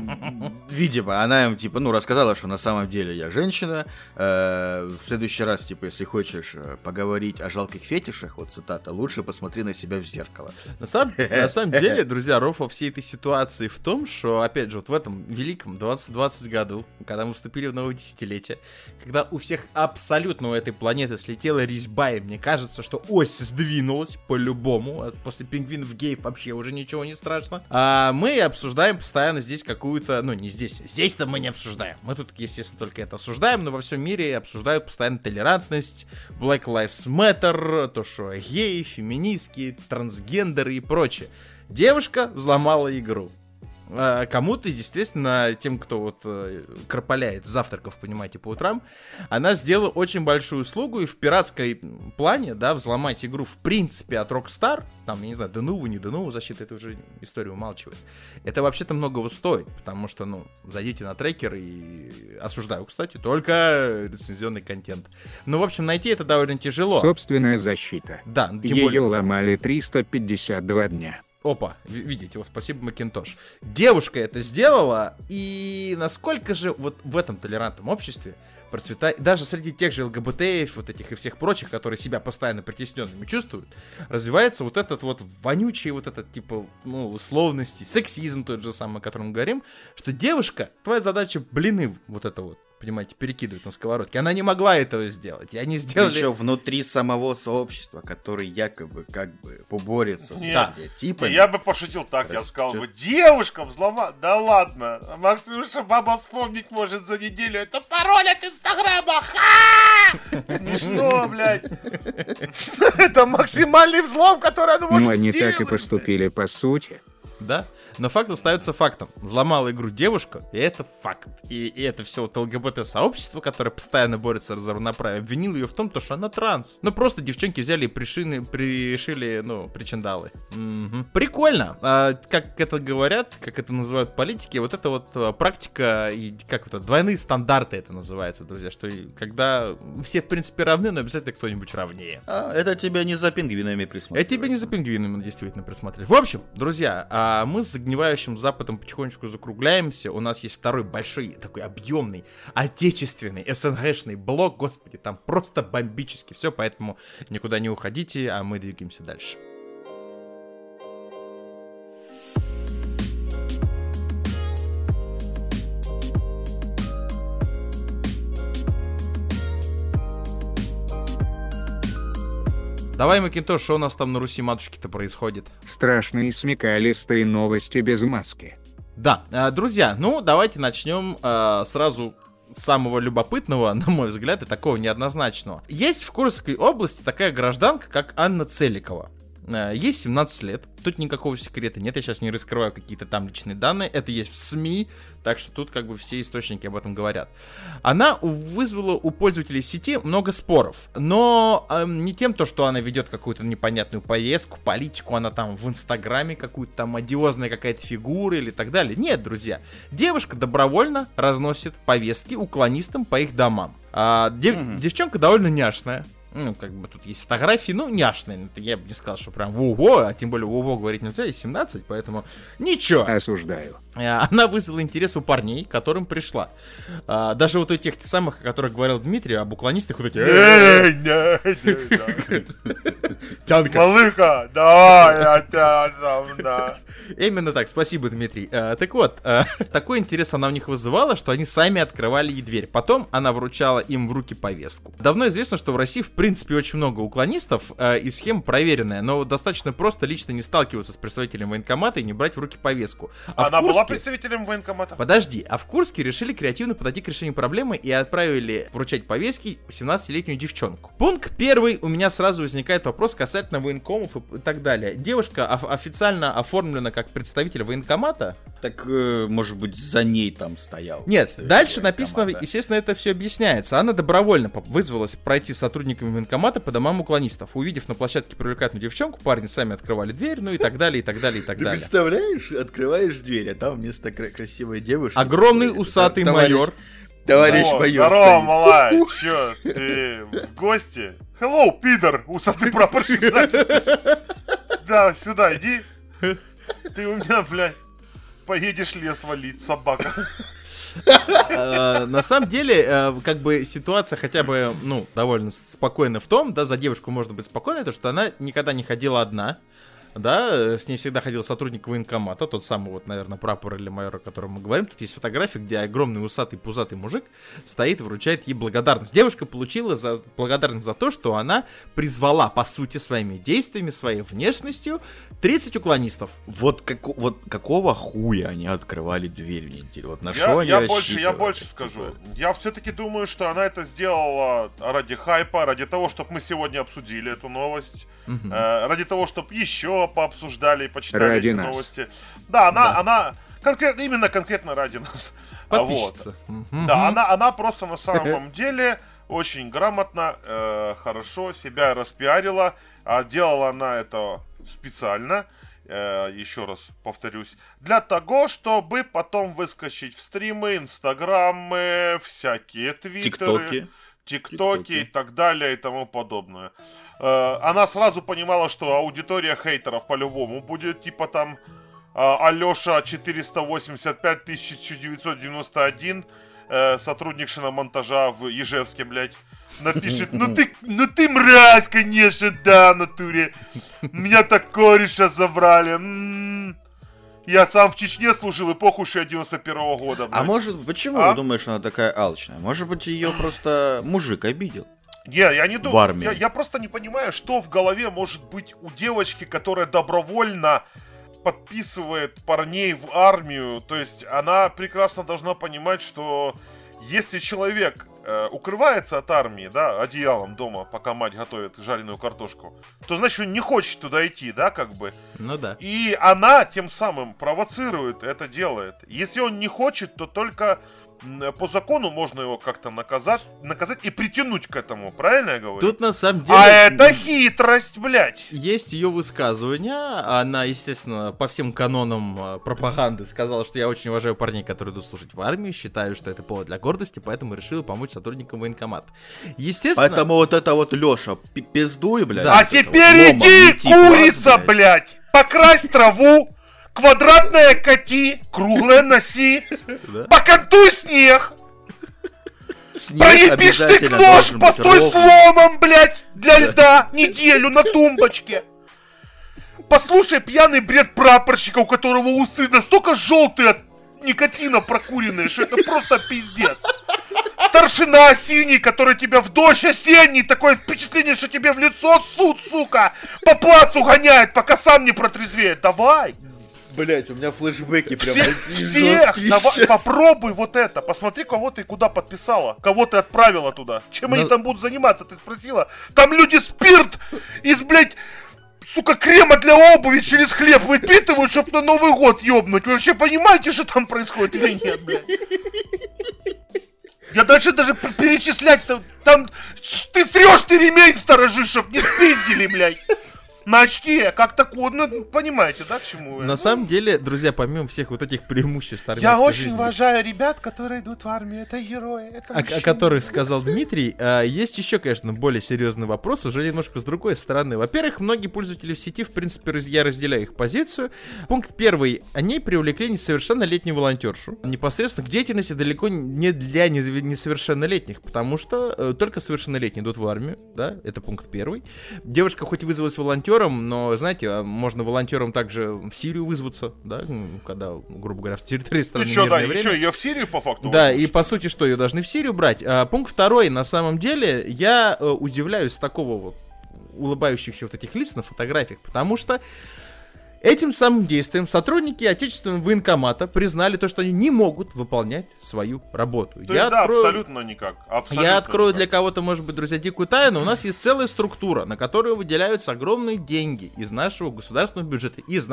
видимо, она им, типа, ну, рассказала, что на самом деле я женщина. В следующий раз, типа, если хочешь поговорить о жалких фетишах, вот цитата, лучше посмотри на себя в зеркало. На самом деле, друзья, рофл всей этой ситуации в том, что, опять же, вот в этом великом 2020 году, когда мы вступили в новое десятилетие, когда у всех абсолютно у этой планеты слетела резьба, и мне кажется, что ось сдвинулась по-любому. После пингвинов геев вообще уже ничего не страшно. А мы обсуждаем постоянно здесь какую-то, ну не здесь, здесь-то мы не обсуждаем, мы тут, естественно, только это осуждаем, но во всем мире обсуждают постоянно толерантность, Black Lives Matter, то, что геи, феминистки, трансгендеры и прочее. Девушка взломала игру. Кому-то, естественно, тем, кто вот кропаляет завтраков, понимаете, по утрам, она сделала очень большую услугу, и в пиратской плане, да, взломать игру, в принципе, от Rockstar, там, я не знаю, Денуву, не Денуву, защита, это уже история умалчивает, это вообще-то многого стоит, потому что, ну, зайдите на трекер и осуждаю, кстати, только рецензионный контент. Ну, в общем, найти это довольно тяжело. Собственная защита. Да, тем более. Ее ломали 352 дня. Опа, видите, вот спасибо, Макинтош. Девушка это сделала, и насколько же вот в этом толерантном обществе процветает, даже среди тех же ЛГБТ, вот этих и всех прочих, которые себя постоянно притесненными чувствуют, развивается вот этот вот вонючий, вот этот типа, ну, условности, сексизм тот же самый, о котором мы говорим, что девушка, твоя задача блины вот это вот, понимаете, перекидывают на сковородке. Она не могла этого сделать. И они сделали... Причем внутри самого сообщества, которое якобы как бы поборется с стереотипами. Я бы пошутил так, я сказал бы, девушка взломала... Да ладно, Максимуша баба вспомнить может за неделю. Это пароль от Инстаграма! Смешно, блядь. Это максимальный взлом, который она может сделать. Мы не так и поступили, по сути. Да? Но факт остается фактом. Взломала игру девушка, и это факт. И это все вот ЛГБТ-сообщество, которое постоянно борется за равноправие, обвинило ее в том, что она транс. Ну, просто девчонки взяли и пришили, ну, причиндалы. Угу. Прикольно. А, как это говорят, как это называют политики, вот это вот практика, и как это, двойные стандарты это называется, друзья, что когда все, в принципе, равны, но обязательно кто-нибудь равнее. А это тебя не за пингвинами присмотрели. Это тебя не за пингвинами действительно присмотрели. В общем, друзья, мы с загнивающим западом потихонечку закругляемся. У нас есть второй большой, такой объемный, отечественный, СНГшный блок. Господи, там просто бомбически все, поэтому никуда не уходите, а мы двигаемся дальше. Давай, Макинтош, что у нас там на Руси, матушки-то, происходит? Страшные смекалистые новости без маски. Да, друзья, ну давайте начнем сразу с самого любопытного, на мой взгляд, и такого неоднозначного. Есть в Курской области такая гражданка, как Анна Целикова. Ей 17 лет, тут никакого секрета нет, я сейчас не раскрываю какие-то там личные данные, это есть в СМИ, так что тут как бы все источники об этом говорят. Она вызвала у пользователей сети много споров, но не тем, то, что она ведет какую-то непонятную повестку, политику, она там в Инстаграме какую-то там одиозная какая-то фигура или так далее. Нет, друзья, девушка добровольно разносит повестки уклонистам по их домам. Девчонка довольно няшная. Ну, как бы тут есть фотографии, ну, няшные. Я бы не сказал, что прям ого, а тем более ого говорить нельзя, и 17, поэтому ничего. Осуждаю. Она вызвала интерес у парней, к которым пришла. Даже вот у тех самых, о которых говорил Дмитрий, а буклонистых вот эти... Тянка. Малыха, давай, я тянка. Именно так, спасибо, Дмитрий. Так вот, такой интерес она у них вызывала, что они сами открывали ей дверь. Потом она вручала им в руки повестку. Давно известно, что в России, в принципе, очень много уклонистов, и схема проверенная, но достаточно просто лично не сталкиваться с представителем военкомата и не брать в руки повестку. Она была представителем военкомата. Подожди, а в Курске решили креативно подойти к решению проблемы и отправили вручать повестки 17-летнюю девчонку. Пункт первый. У меня сразу возникает вопрос касательно военкомов и так далее. Девушка официально оформлена как представитель военкомата. Так, может быть, за ней там стоял. Нет, дальше написано, естественно, это все объясняется. Она добровольно вызвалась пройти с сотрудниками военкомата по домам уклонистов. Увидев на площадке привлекательную девчонку, парни сами открывали дверь, ну и так далее, и так далее, и так далее. Ты представляешь, открываешь дверь, а там вместо красивой девушки... Огромный усатый майор. Товарищ майор. Здорово, малая, чё, ты в гости? Hello, пидор, усатый прапорщик. Да, сюда иди. Ты у меня, блядь. Поедешь лес валить, собака. На самом деле, как бы ситуация хотя бы, ну, довольно спокойна в том, да, за девушку можно быть спокойной, то что она никогда не ходила одна, да, с ней всегда ходил сотрудник военкомата, тот самый вот, наверное, прапор или майор, о котором мы говорим. Тут есть фотография, где огромный усатый пузатый мужик стоит, вручает ей благодарность. Девушка получила благодарность за то, что она призвала, по сути, своими действиями, своей внешностью 30 уклонистов. Вот какого хуя они открывали дверь в неделю? Вот на что они рассчитывали? Я больше скажу. Я все-таки думаю, что она это сделала ради хайпа, ради того, чтобы мы сегодня обсудили эту новость, ради того, чтобы еще пообсуждали и почитали ради эти нас. Новости. Да, она конкретно, именно конкретно ради нас. Подписчица. Вот. Да, она просто на самом деле очень грамотно, хорошо себя распиарила. Делала она это специально, еще раз повторюсь, для того, чтобы потом выскочить в стримы, инстаграмы, всякие твиттеры, тиктоки и так далее и тому подобное. Она сразу понимала, что аудитория хейтеров по-любому будет, типа там Алёша 485 1991, сотрудник шиномонтажа в Ижевске, блять, напишет: ну ты мразь, конечно, да, в натуре. Меня так кореша забрали. Я сам в Чечне служил, и похуй, что я 91-го года. Блядь. А может, почему ты думаешь, она такая алчная? Может быть, ее просто мужик обидел? Не, я не думаю. Я просто не понимаю, что в голове может быть у девочки, которая добровольно подписывает парней в армию. То есть она прекрасно должна понимать, что если человек укрывается от армии, да, одеялом дома, пока мать готовит жареную картошку, то, значит, он не хочет туда идти, да, как бы. Ну да. И она тем самым провоцирует, это делает. Если он не хочет, то только по закону можно его как-то наказать и притянуть к этому, правильно я говорю? Тут на самом деле... А это хитрость, блядь! Есть ее высказывание, она, естественно, по всем канонам пропаганды сказала, что я очень уважаю парней, которые идут служить в армию, считаю, что это повод для гордости, поэтому решила помочь сотрудникам военкомата. Естественно... Поэтому вот это вот, Леша, пиздуй, блядь. Да, а теперь вот, иди, курица, блядь! Покрась траву! Квадратное кати, круглое носи, покантуй снег, проебишь ты нож, постой сломом, блядь, для льда, неделю на тумбочке. Послушай пьяный бред прапорщика, у которого усы настолько желтые от никотина прокуренные, что это просто пиздец. Старшина осенний, который тебя в дождь осенний, такое впечатление, что тебе в лицо ссут, сука, по плацу гоняет, пока сам не протрезвеет, давай. Блять, у меня флешбеки прям. Всех, попробуй вот это. Посмотри, кого ты куда подписала, кого ты отправила туда. Чем они там будут заниматься, ты спросила. Там люди спирт из, блять, сука, крема для обуви через хлеб выпитывают, чтобы на Новый год ёбнуть. Вы вообще понимаете, что там происходит или нет, блять? Я дальше даже перечислять-то. Там ты стрёшь, ты ремень сторожишь, чтоб не спиздили, блять. на очке, как-то кодно, понимаете, да, к чему? На самом деле, друзья, помимо всех вот этих преимуществ армейской жизни... Я очень уважаю ребят, которые идут в армию, это герои, это мужчины. О которых сказал Дмитрий. Есть еще, конечно, более серьезный вопрос, уже немножко с другой стороны. Во-первых, многие пользователи в сети, в принципе, я разделяю их позицию. Пункт первый. Они привлекли несовершеннолетнюю волонтершу непосредственно к деятельности далеко не для несовершеннолетних, потому что только совершеннолетние идут в армию, да, это пункт первый. Девушка хоть и вызвалась волонтером, но, знаете, можно волонтером также в Сирию вызваться, да, когда, грубо говоря, в территории страны мирное время. И что, ее в Сирию по факту? Да, и по сути что, ее должны в Сирию брать? А пункт второй, на самом деле, я удивляюсь такого вот улыбающихся вот этих лиц на фотографиях, потому что этим самым действием сотрудники отечественного военкомата признали то, что они не могут выполнять свою работу. То есть, да, абсолютно никак. Абсолютно я открою никак. Для кого-то, может быть, друзья, дикую тайну. У нас есть целая структура, на которую выделяются огромные деньги из нашего государственного бюджета, из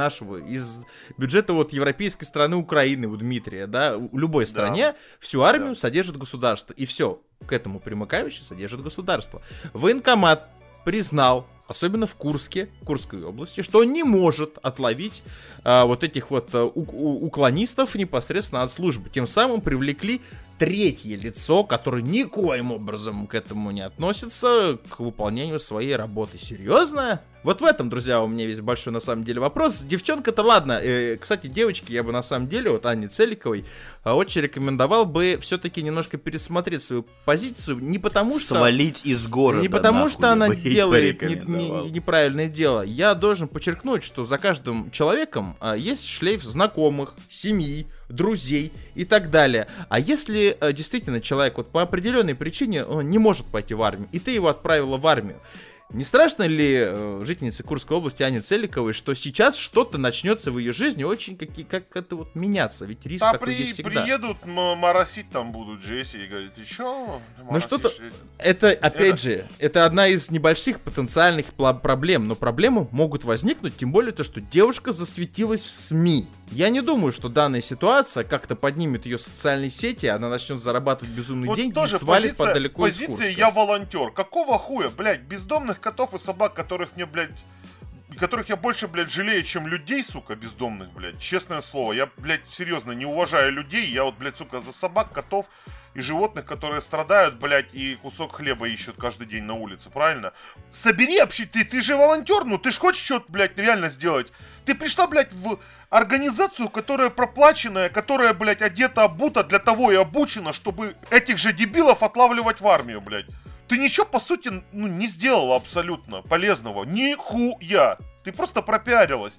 бюджета вот европейской страны Украины, у Дмитрия, да, в любой стране, да, всю армию, да, содержит государство. И все, к этому примыкающе содержит государство. Военкомат признал, особенно в Курске, Курской области, что он не может отловить вот этих вот уклонистов непосредственно от службы. Тем самым привлекли третье лицо, которое никоим образом к этому не относится, к выполнению своей работы. Серьезно? Вот в этом, друзья, у меня весь большой, на самом деле, вопрос. Девчонка-то ладно. Кстати, девочки, я бы, на самом деле, вот Анне Целиковой очень рекомендовал бы все-таки немножко пересмотреть свою позицию. Не потому что... Свалить из города. Не потому что она делает неправильное дело. Я должен подчеркнуть, что за каждым человеком есть шлейф знакомых, семьи, друзей и так далее. А если действительно человек вот по определенной причине он не может пойти в армию, и ты его отправила в армию, не страшно ли жительнице Курской области Ане Целиковой, что сейчас что-то начнется в ее жизни очень как это вот меняться? Ведь риск такой есть всегда. Приедут, моросить там будут Джесси и говорят, ты чё? Ну что-то... Это, опять же, это одна из небольших потенциальных проблем, но проблемы могут возникнуть, тем более то, что девушка засветилась в СМИ. Я не думаю, что данная ситуация как-то поднимет ее социальные сети, она начнет зарабатывать безумные вот деньги тоже и свалит подалеку из Курска. Позиция «я волонтер». Какого хуя, блядь, бездомных котов и собак, которых я больше, блядь, жалею, чем людей, сука, бездомных, блядь. Честное слово, я, блядь, серьезно не уважаю людей, я вот, блядь, сука, за собак, котов и животных, которые страдают, блядь, и кусок хлеба ищут каждый день на улице, правильно? Собери вообще, ты же волонтер, ну ты ж хочешь что-то, блядь, реально сделать. Ты пришла, блядь, в организацию, которая проплаченная, которая, блядь, одета, обута, для того и обучена, чтобы этих же дебилов отлавливать в армию, блядь. Ты ничего, по сути, ну, не сделала абсолютно полезного. Нихуя. Ты просто пропиарилась.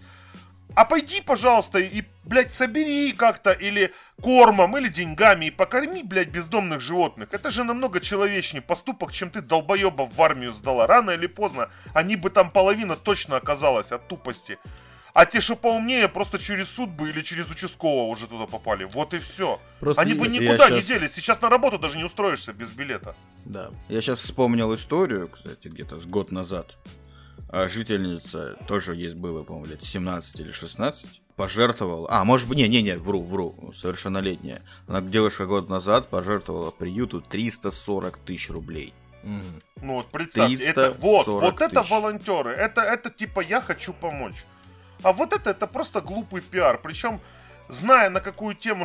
А пойди, пожалуйста, и, блядь, собери как-то или кормом, или деньгами, и покорми, блядь, бездомных животных. Это же намного человечнее поступок, чем ты долбоебов в армию сдала. Рано или поздно они бы там половина точно оказалась от тупости. А те, что поумнее, просто через суд бы или через участкового уже туда попали. Вот и все. Просто они бы никуда не делись. Сейчас на работу даже не устроишься без билета. Да. Я сейчас вспомнил историю, кстати, где-то с год назад. Жительница, тоже есть было, по-моему, лет 17 или 16, пожертвовала... А, может быть... Вру, совершеннолетняя. Она, девушка, год назад пожертвовала приюту 340 тысяч рублей. Ну вот, представьте, это, вот это волонтеры. Это типа «я хочу помочь». А вот это просто глупый пиар. Причем, зная, на какую тему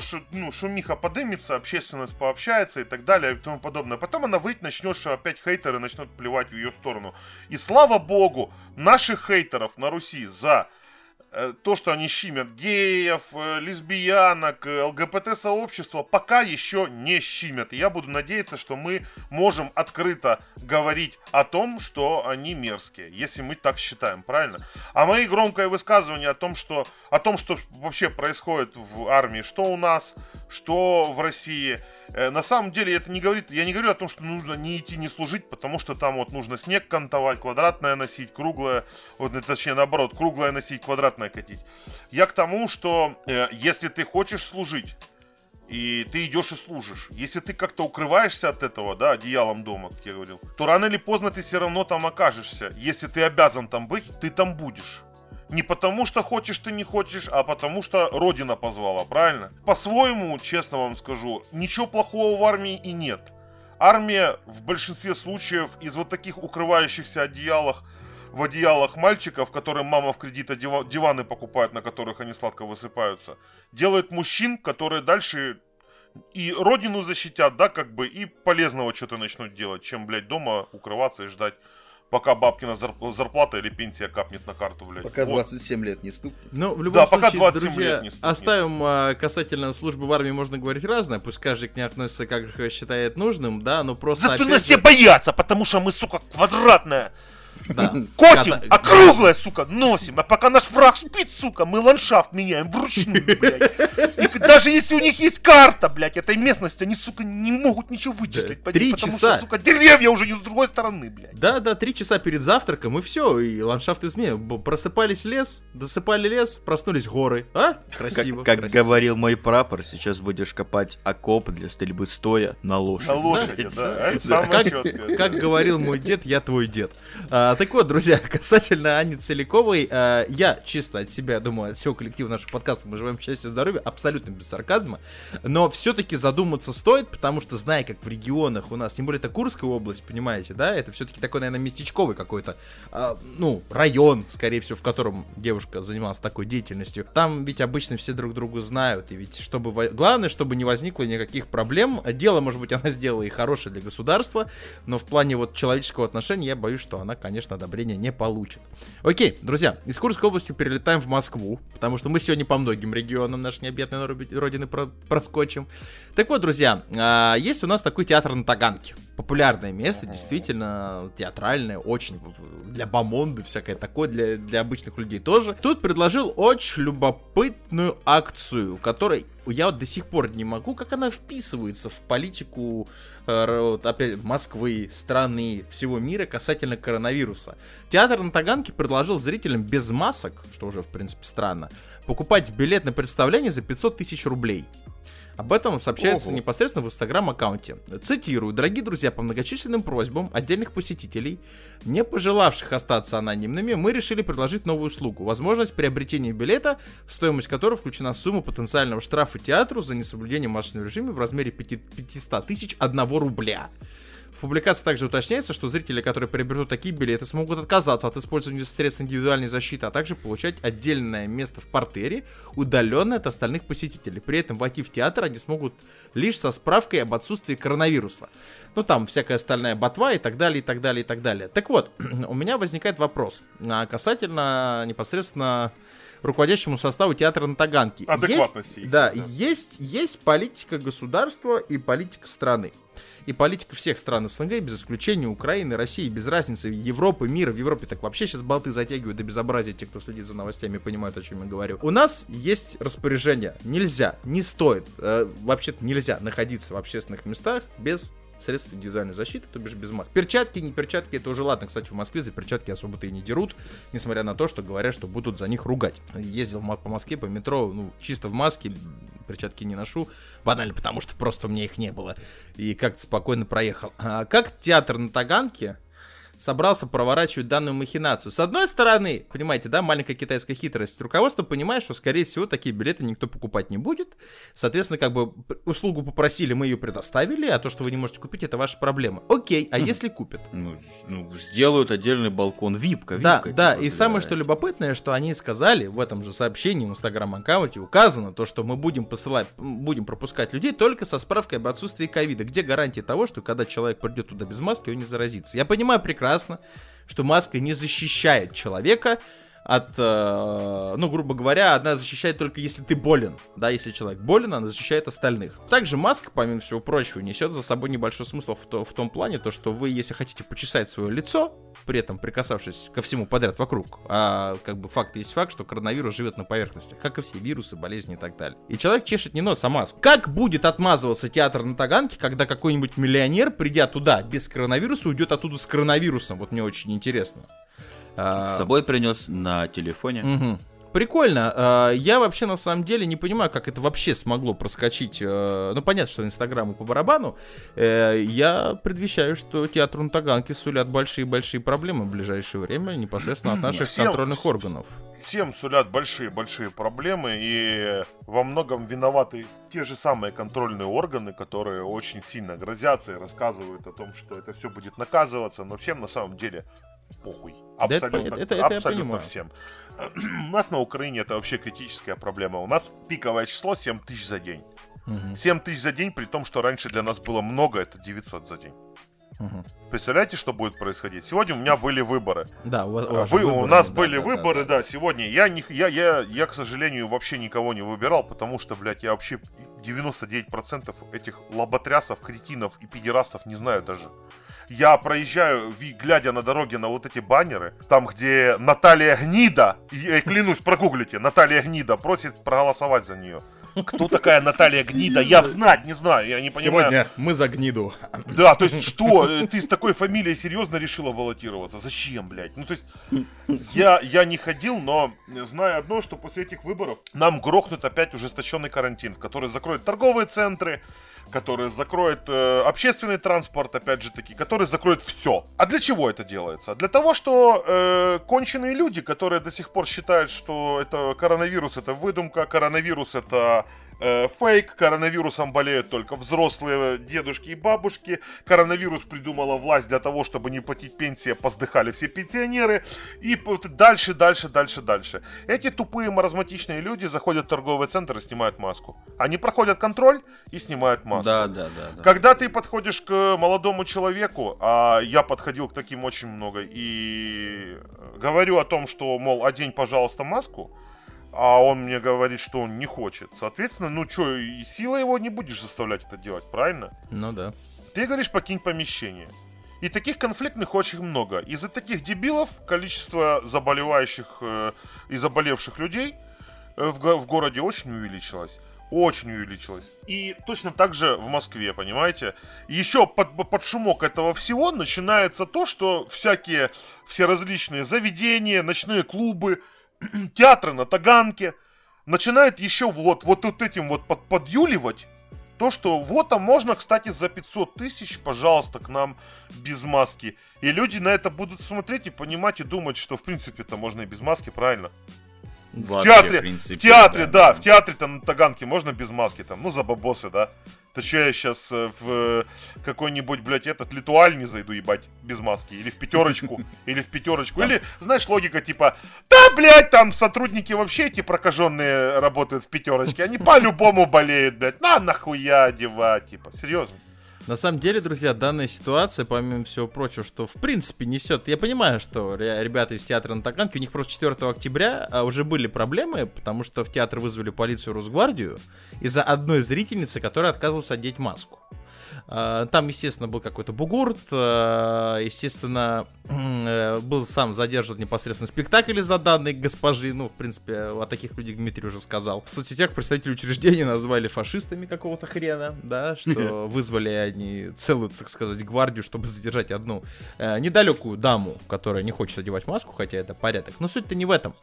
шумиха подымется, общественность пообщается и так далее и тому подобное. Потом она выйдет, начнет, что опять хейтеры начнут плевать в ее сторону. И слава богу, наших хейтеров на Руси за то, что они щимят геев, лесбиянок, ЛГБТ-сообщества, пока еще не щимят. И я буду надеяться, что мы можем открыто говорить о том, что они мерзкие, если мы так считаем, правильно? А мои громкие высказывания о том, что вообще происходит в армии, что у нас, что в России... На самом деле это не говорит, я не говорю о том, что нужно не идти, не служить, потому что там вот нужно снег кантовать, квадратное носить, круглое, вот, точнее наоборот, круглое носить, квадратное катить. Я к тому, что если ты хочешь служить, и ты идешь и служишь, если ты как-то укрываешься от этого, да, одеялом дома, как я говорил, то рано или поздно ты все равно там окажешься. Если ты обязан там быть, ты там будешь. Не потому, что хочешь ты не хочешь, а потому, что Родина позвала, правильно? По-своему, честно вам скажу, ничего плохого в армии и нет. Армия в большинстве случаев из вот таких укрывающихся одеялах в одеялах мальчиков, которым мама в кредит диваны покупает, на которых они сладко высыпаются, делает мужчин, которые дальше и родину защитят, да, как бы, и полезного что-то начнут делать, чем, блядь, дома укрываться и ждать, пока бабкина зарплата или пенсия капнет на карту, блядь. Пока 27 вот. Лет не стукнет. Ну, в любом случае, друзья, оставим касательно службы в армии, можно говорить разное. Пусть каждый к ней относится, как считает нужным, да, но просто... Зато нас все боятся, потому что мы, сука, квадратная. Да. Котим, округлая, сука, носим. А пока наш враг спит, сука, мы ландшафт меняем вручную, блядь. И даже если у них есть карта, блядь, этой местности, они, сука, не могут ничего вычислить. Да, 3 часа. Что, сука, деревья уже не с другой стороны, блядь. Да, 3 часа перед завтраком, и все, и ландшафт изменен. Просыпались лес, досыпали лес, проснулись горы. А? Красиво. Как красиво. Говорил мой прапор, сейчас будешь копать окоп для стрельбы стоя на лошади. На лошади, да. Это самое четкое. Как говорил мой дед, я твой дед. Так вот, друзья, касательно Анны Целиковой, я чисто от себя, думаю, от всего коллектива нашего подкаста «Мы желаем счастья и здоровья», абсолютно без сарказма, но все-таки задуматься стоит, потому что, зная, как в регионах у нас, тем более это Курская область, понимаете, да, это все-таки такой, наверное, местечковый какой-то, район, скорее всего, в котором девушка занималась такой деятельностью. Там ведь обычно все друг друга знают, и ведь главное, чтобы не возникло никаких проблем. Дело, может быть, она сделала и хорошее для государства, но в плане вот человеческого отношения я боюсь, что она, конечно, одобрения не получит. Окей, друзья, из Курской области перелетаем в Москву, потому что мы сегодня по многим регионам нашей необъятной родины проскочим. Так вот, друзья, есть у нас такой театр на Таганке. Популярное место, действительно театральное, очень для бомонды, всякое такое, для обычных людей тоже. Тут предложил очень любопытную акцию, которая... Я вот до сих пор не могу, как она вписывается в политику опять Москвы, страны, всего мира касательно коронавируса. Театр на Таганке предложил зрителям без масок, что уже в принципе странно, покупать билет на представление за 500 000 рублей. Об этом сообщается непосредственно в инстаграм-аккаунте. Цитирую: «Дорогие друзья, по многочисленным просьбам отдельных посетителей, не пожелавших остаться анонимными, мы решили предложить новую услугу. Возможность приобретения билета, в стоимость которого включена сумма потенциального штрафа театру за несоблюдение масочного режима в размере 500 000 1 рубля». В публикации также уточняется, что зрители, которые приобретут такие билеты, смогут отказаться от использования средств индивидуальной защиты, а также получать отдельное место в партере, удаленное от остальных посетителей. При этом войти в театр они смогут лишь со справкой об отсутствии коронавируса. Ну там всякая остальная ботва и так далее, и так далее, и так далее. Так вот, у меня возникает вопрос касательно непосредственно... руководящему составу театра на Таганке. Адекватности. Есть политика государства и политика страны. И политика всех стран СНГ, без исключения Украины, России, без разницы, Европы, мира. В Европе так вообще сейчас болты затягивают до безобразия. Те, кто следит за новостями, понимают, о чем я говорю. У нас есть распоряжение. Нельзя, не стоит, вообще-то нельзя находиться в общественных местах без средств индивидуальной защиты, то бишь без масок. Перчатки, не перчатки, это уже ладно. Кстати, в Москве за перчатки особо-то и не дерут, несмотря на то, что говорят, что будут за них ругать. Ездил по Москве, по метро, чисто в маске, перчатки не ношу, банально, потому что просто у меня их не было. И как-то спокойно проехал. А как театр на Таганке собрался проворачивать данную махинацию? С одной стороны, понимаете, да, маленькая китайская хитрость. Руководство понимает, что, скорее всего, такие билеты никто покупать не будет. Соответственно, как бы услугу попросили, мы ее предоставили, а то, что вы не можете купить, это ваша проблема. Окей, а если купят? Сделают отдельный балкон, випка. Да, и самое, что любопытное, что они сказали в этом же сообщении в инстаграм-аккаунте, указано то, что мы будем пропускать людей только со справкой об отсутствии ковида. Где гарантия того, что когда человек придет туда без маски, он не заразится? Я понимаю прекрасно, что маска не защищает человека от, грубо говоря, она защищает только если ты болен, да, если человек болен, она защищает остальных. Также маска, помимо всего прочего, несет за собой небольшой смысл в том плане, то, что вы, если хотите почесать свое лицо, при этом прикасавшись ко всему подряд вокруг, а как бы факт есть факт, что коронавирус живет на поверхности, как и все вирусы, болезни и так далее. И человек чешет не нос, а маску. Как будет отмазываться театр на Таганке, когда какой-нибудь миллионер, придя туда без коронавируса, уйдет оттуда с коронавирусом? Вот мне очень интересно. С собой принес на телефоне. Угу. Прикольно. Я вообще на самом деле не понимаю, как это вообще смогло проскочить. Ну, понятно, что инстаграму по барабану. Я предвещаю, что театру на Таганке сулят большие-большие проблемы в ближайшее время непосредственно от наших контрольных органов. Всем сулят большие-большие проблемы, и во многом виноваты те же самые контрольные органы, которые очень сильно грозятся и рассказывают о том, что это все будет наказываться, но всем на самом деле похуй. Абсолютно, абсолютно всем. У нас на Украине это вообще критическая проблема. У нас пиковое число 7 тысяч за день. 7 тысяч за день, при том, что раньше для нас было много, это 900 за день. Представляете, что будет происходить? Сегодня у меня были выборы. Да, у нас были выборы, да. Сегодня я, к сожалению, вообще никого не выбирал, потому что, блядь, я вообще 99% этих лоботрясов, кретинов и педерастов не знаю даже. Я проезжаю, глядя на дороге на вот эти баннеры, там, где Наталья Гнида, я клянусь, прогуглите, Наталья Гнида просит проголосовать за нее. Кто такая Наталья Гнида? Я знать не знаю, я не понимаю. Сегодня мы за Гниду. Да, то есть что? Ты с такой фамилией серьезно решила баллотироваться? Зачем, блядь? Ну, то есть я не ходил, но знаю одно, что после этих выборов нам грохнут опять ужесточенный карантин, который закроет торговые центры, который закроет общественный транспорт, опять же таки, который закроет все. А для чего это делается? Для того, что конченые люди, которые до сих пор считают, что это коронавирус — это выдумка, коронавирус — это фейк, коронавирусом болеют только взрослые дедушки и бабушки, коронавирус придумала власть для того, чтобы не платить пенсии, поздыхали все пенсионеры, и дальше. Эти тупые маразматичные люди заходят в торговый центр и снимают маску. Они проходят контроль и снимают маску. Да. Когда ты подходишь к молодому человеку, а я подходил к таким очень много, и говорю о том, что, мол, одень, пожалуйста, маску, а он мне говорит, что он не хочет. Соответственно, ну что, и силой его не будешь заставлять это делать, правильно? Ну да. Ты говоришь, покинь помещение. И таких конфликтных очень много. Из-за таких дебилов количество заболевающих и заболевших людей в городе очень увеличилось. И точно так же в Москве, понимаете? Еще под шумок этого всего начинается то, что всякие все различные заведения, ночные клубы, театры на Таганке начинают еще вот этим вот подюливать то, что вот, а можно, кстати, за 500 тысяч, пожалуйста, к нам без маски. И люди на это будут смотреть и понимать, и думать, что, в принципе-то, можно и без маски, правильно? В театре, да. В театре-то на Таганке можно без маски, там, ну, за бабосы, да. То что, я сейчас в какой-нибудь, блядь, литуаль не зайду, ебать, без маски. Или в пятерочку, Или, знаешь, логика типа, да, блядь, там сотрудники вообще эти прокаженные работают в пятерочке, они по-любому болеют, блядь, нахуя одевать, типа, серьезно. На самом деле, друзья, данная ситуация, помимо всего прочего, что в принципе несет... Я понимаю, что ребята из театра на Таганке, у них просто 4 октября уже были проблемы, потому что в театр вызвали полицию, Росгвардию из-за одной зрительницы, которая отказывалась одеть маску. Там, естественно, был какой-то бугурт, естественно, был сам задержан непосредственно спектакль из-за данной госпожи, ну, в принципе, о таких людях Дмитрий уже сказал. В соцсетях представители учреждения назвали фашистами какого-то хрена, да, что вызвали они целую, так сказать, гвардию, чтобы задержать одну недалекую даму, которая не хочет одевать маску, хотя это порядок. Но суть-то не в этом.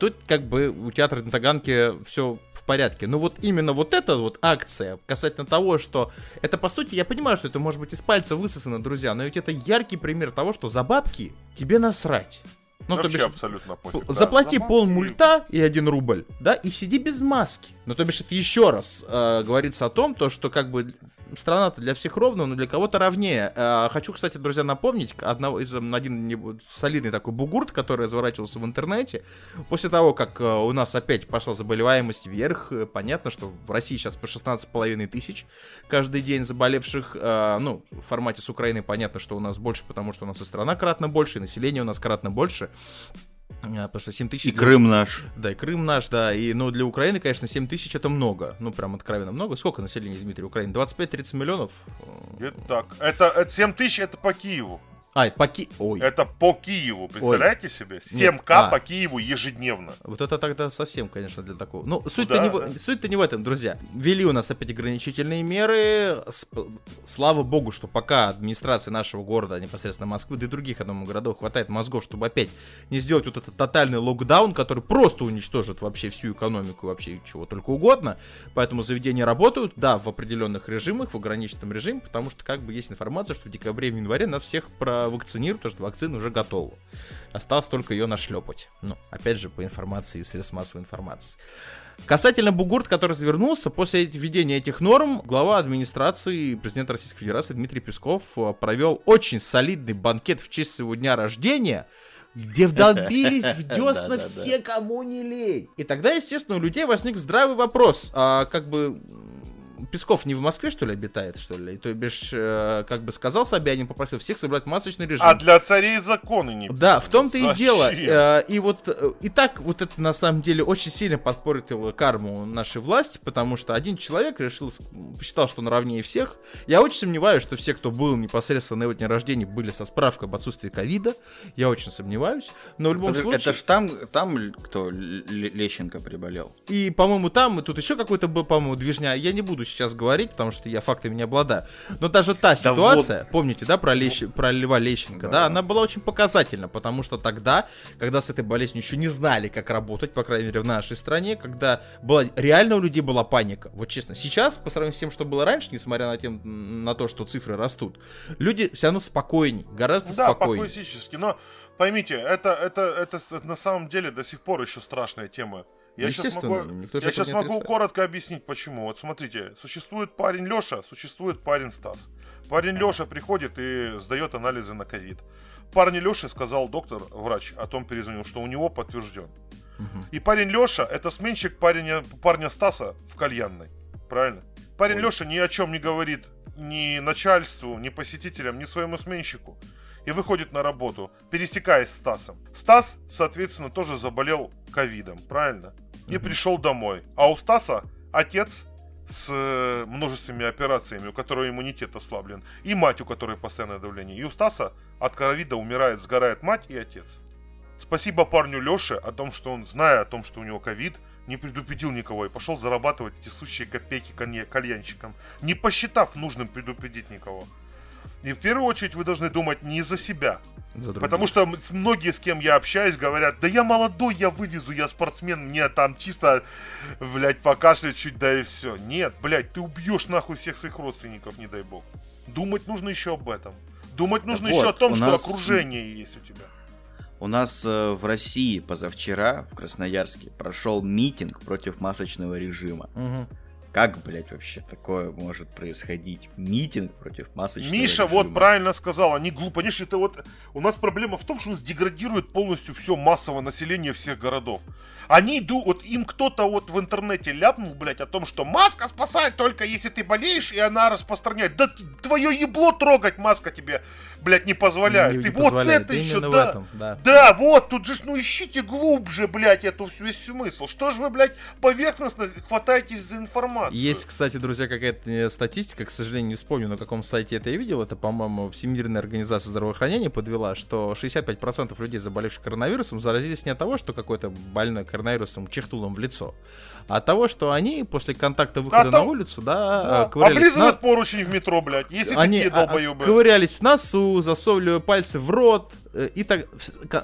Тут как бы у театра на Таганке все в порядке. Но вот именно вот эта вот акция касательно того, что это, по сути, я понимаю, что это может быть из пальца высосано, друзья, но ведь это яркий пример того, что за бабки тебе насрать. Ну, вообще, то бишь, абсолютно пофиг, заплати полмульта и 1 рубль, да, и сиди без маски. Ну, то бишь, это еще раз говорится о том, то, что как бы страна-то для всех ровна, но для кого-то ровнее. Хочу, кстати, друзья, напомнить один солидный такой бугурт, который разворачивался в интернете. После того, как у нас опять пошла заболеваемость вверх, понятно, что в России сейчас по 16,5 тысяч каждый день заболевших. Ну, в формате с Украиной понятно, что у нас больше, потому что у нас и страна кратно больше, и население у нас кратно больше. Потому что 7 тысяч... И Крым наш. Да, и Крым наш, да. И, ну, для Украины, конечно, 7 тысяч это много. Ну, прям откровенно много. Сколько населения, Дмитрий, Украины? 25-30 миллионов? Это так. Это 7 тысяч, это по Киеву. Это по Киеву, представляете себе? 7К по Киеву ежедневно. Вот это тогда совсем, конечно, для такого. Ну, суть-то не в этом, друзья. Ввели у нас опять ограничительные меры. Слава богу, что пока администрация нашего города, непосредственно Москвы, да и других, я думаю, городов, хватает мозгов, чтобы опять не сделать вот этот тотальный локдаун, который просто уничтожит вообще всю экономику, вообще чего только угодно. Поэтому заведения работают, да, в определенных режимах, в ограниченном режиме, потому что как бы есть информация, что в декабре и январе нас всех вакцинируют, потому что вакцина уже готова. Осталось только ее нашлепать. Ну, опять же, по информации из средств массовой информации. Касательно бугурта, который завернулся, после введения этих норм глава администрации президента Российской Федерации Дмитрий Песков провел очень солидный банкет в честь своего дня рождения, где вдолбились в десна все, кому не лень. И тогда, естественно, у людей возник здравый вопрос. А как бы... Песков не в Москве, что ли, обитает, что ли? То бишь, как бы сказал Собянин, попросил всех собрать масочный режим. А для царей законы не писаны. Да, в том-то и дело. И вот и так вот это, на самом деле, очень сильно подпортило карму нашей власти, потому что один человек решил, посчитал, что он равнее всех. Я очень сомневаюсь, что все, кто был непосредственно на его дне рождения, были со справкой об отсутствии ковида. Я очень сомневаюсь. Но в любом случае... Это ж там кто Лещенко приболел. И, по-моему, там, и тут еще какой-то был, по-моему, движня. Я не буду сейчас говорить, потому что я фактами не обладаю. Но даже та ситуация, да вот... помните, да, про Льва Лещенко, да, она была очень показательна, потому что тогда, когда с этой болезнью еще не знали, как работать, по крайней мере, в нашей стране, когда была, реально у людей была паника. Вот честно, сейчас, по сравнению с тем, что было раньше, несмотря на то, что цифры растут, люди все равно спокойнее, гораздо спокойнее. Да, по-классически, но поймите, это на самом деле до сих пор еще страшная тема. Я сейчас могу коротко объяснить, почему. Вот смотрите, существует парень Леша, существует парень Стас. Парень Леша приходит и сдает анализы на ковид. Парень Леша сказал доктор, врач, о том перезвонил, что у него подтвержден. Угу. И парень Леша это сменщик парня Стаса в кальянной. Правильно? Парень Леша ни о чем не говорит ни начальству, ни посетителям, ни своему сменщику. И выходит на работу, пересекаясь с Стасом. Стас, соответственно, тоже заболел ковидом. Правильно? И пришел домой. А у Стаса отец с множественными операциями, у которого иммунитет ослаблен, и мать, у которой постоянное давление. И у Стаса от ковида умирает, сгорает мать и отец. Спасибо парню Леше о том, что он, зная о том, что у него ковид, не предупредил никого и пошел зарабатывать тесущие копейки кальянщикам, не посчитав нужным предупредить никого. И в первую очередь вы должны думать не за себя. Потому что многие, с кем я общаюсь, говорят, да я молодой, я вывезу, я спортсмен, мне там чисто, блядь, покашлять чуть, да и все. Нет, блядь, ты убьешь нахуй всех своих родственников, не дай бог. Думать нужно еще об этом. Думать нужно еще о том, что окружение есть у тебя. У нас в России позавчера, в Красноярске, прошел митинг против масочного режима. Как, блядь, вообще такое может происходить? Митинг против масочного режима. Вот правильно сказал, они глупо. Они это вот... У нас проблема в том, что у нас деградирует полностью все массовое население всех городов. Они идут, вот им кто-то вот в интернете ляпнул, блядь, о том, что маска спасает только если ты болеешь, и она распространяет. Да твое ебло трогать маска тебе, блядь, не позволяет. Не ты позволяет. Вот это еще, да, этом, да. Да, вот, тут же, ну ищите глубже, блядь, эту всю смысл. Что же вы, блядь, поверхностно хватаетесь за информацию? Есть, кстати, друзья, какая-то статистика, к сожалению, не вспомню, на каком сайте это я видел. Это, по-моему, Всемирная организация здравоохранения подвела, что 65% людей, заболевших коронавирусом, заразились не от того, что какой-то больной коронавирусом чихнулом в лицо, а от того, что они после контакта выхода на улицу, да, ковырялись. Облизывают поручень в метро, блядь, если такие долбоёбы. Ковырялись в носу, засовывали пальцы в рот, и так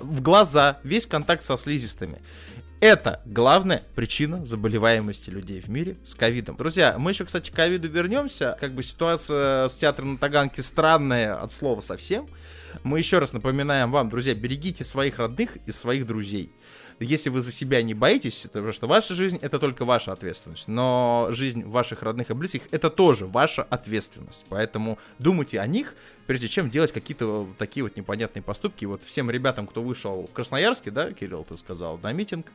в глаза, весь контакт со слизистыми. Это главная причина заболеваемости людей в мире с ковидом. Друзья, мы еще, кстати, к ковиду вернемся. Как бы ситуация с театром на Таганке странная от слова совсем. Мы еще раз напоминаем вам, друзья, берегите своих родных и своих друзей. Если вы за себя не боитесь, потому что ваша жизнь — это только ваша ответственность. Но жизнь ваших родных и близких — это тоже ваша ответственность. Поэтому думайте о них, прежде чем делать какие-то такие вот непонятные поступки. Вот всем ребятам, кто вышел в Красноярске, да, Кирилл, ты сказал, на митинг,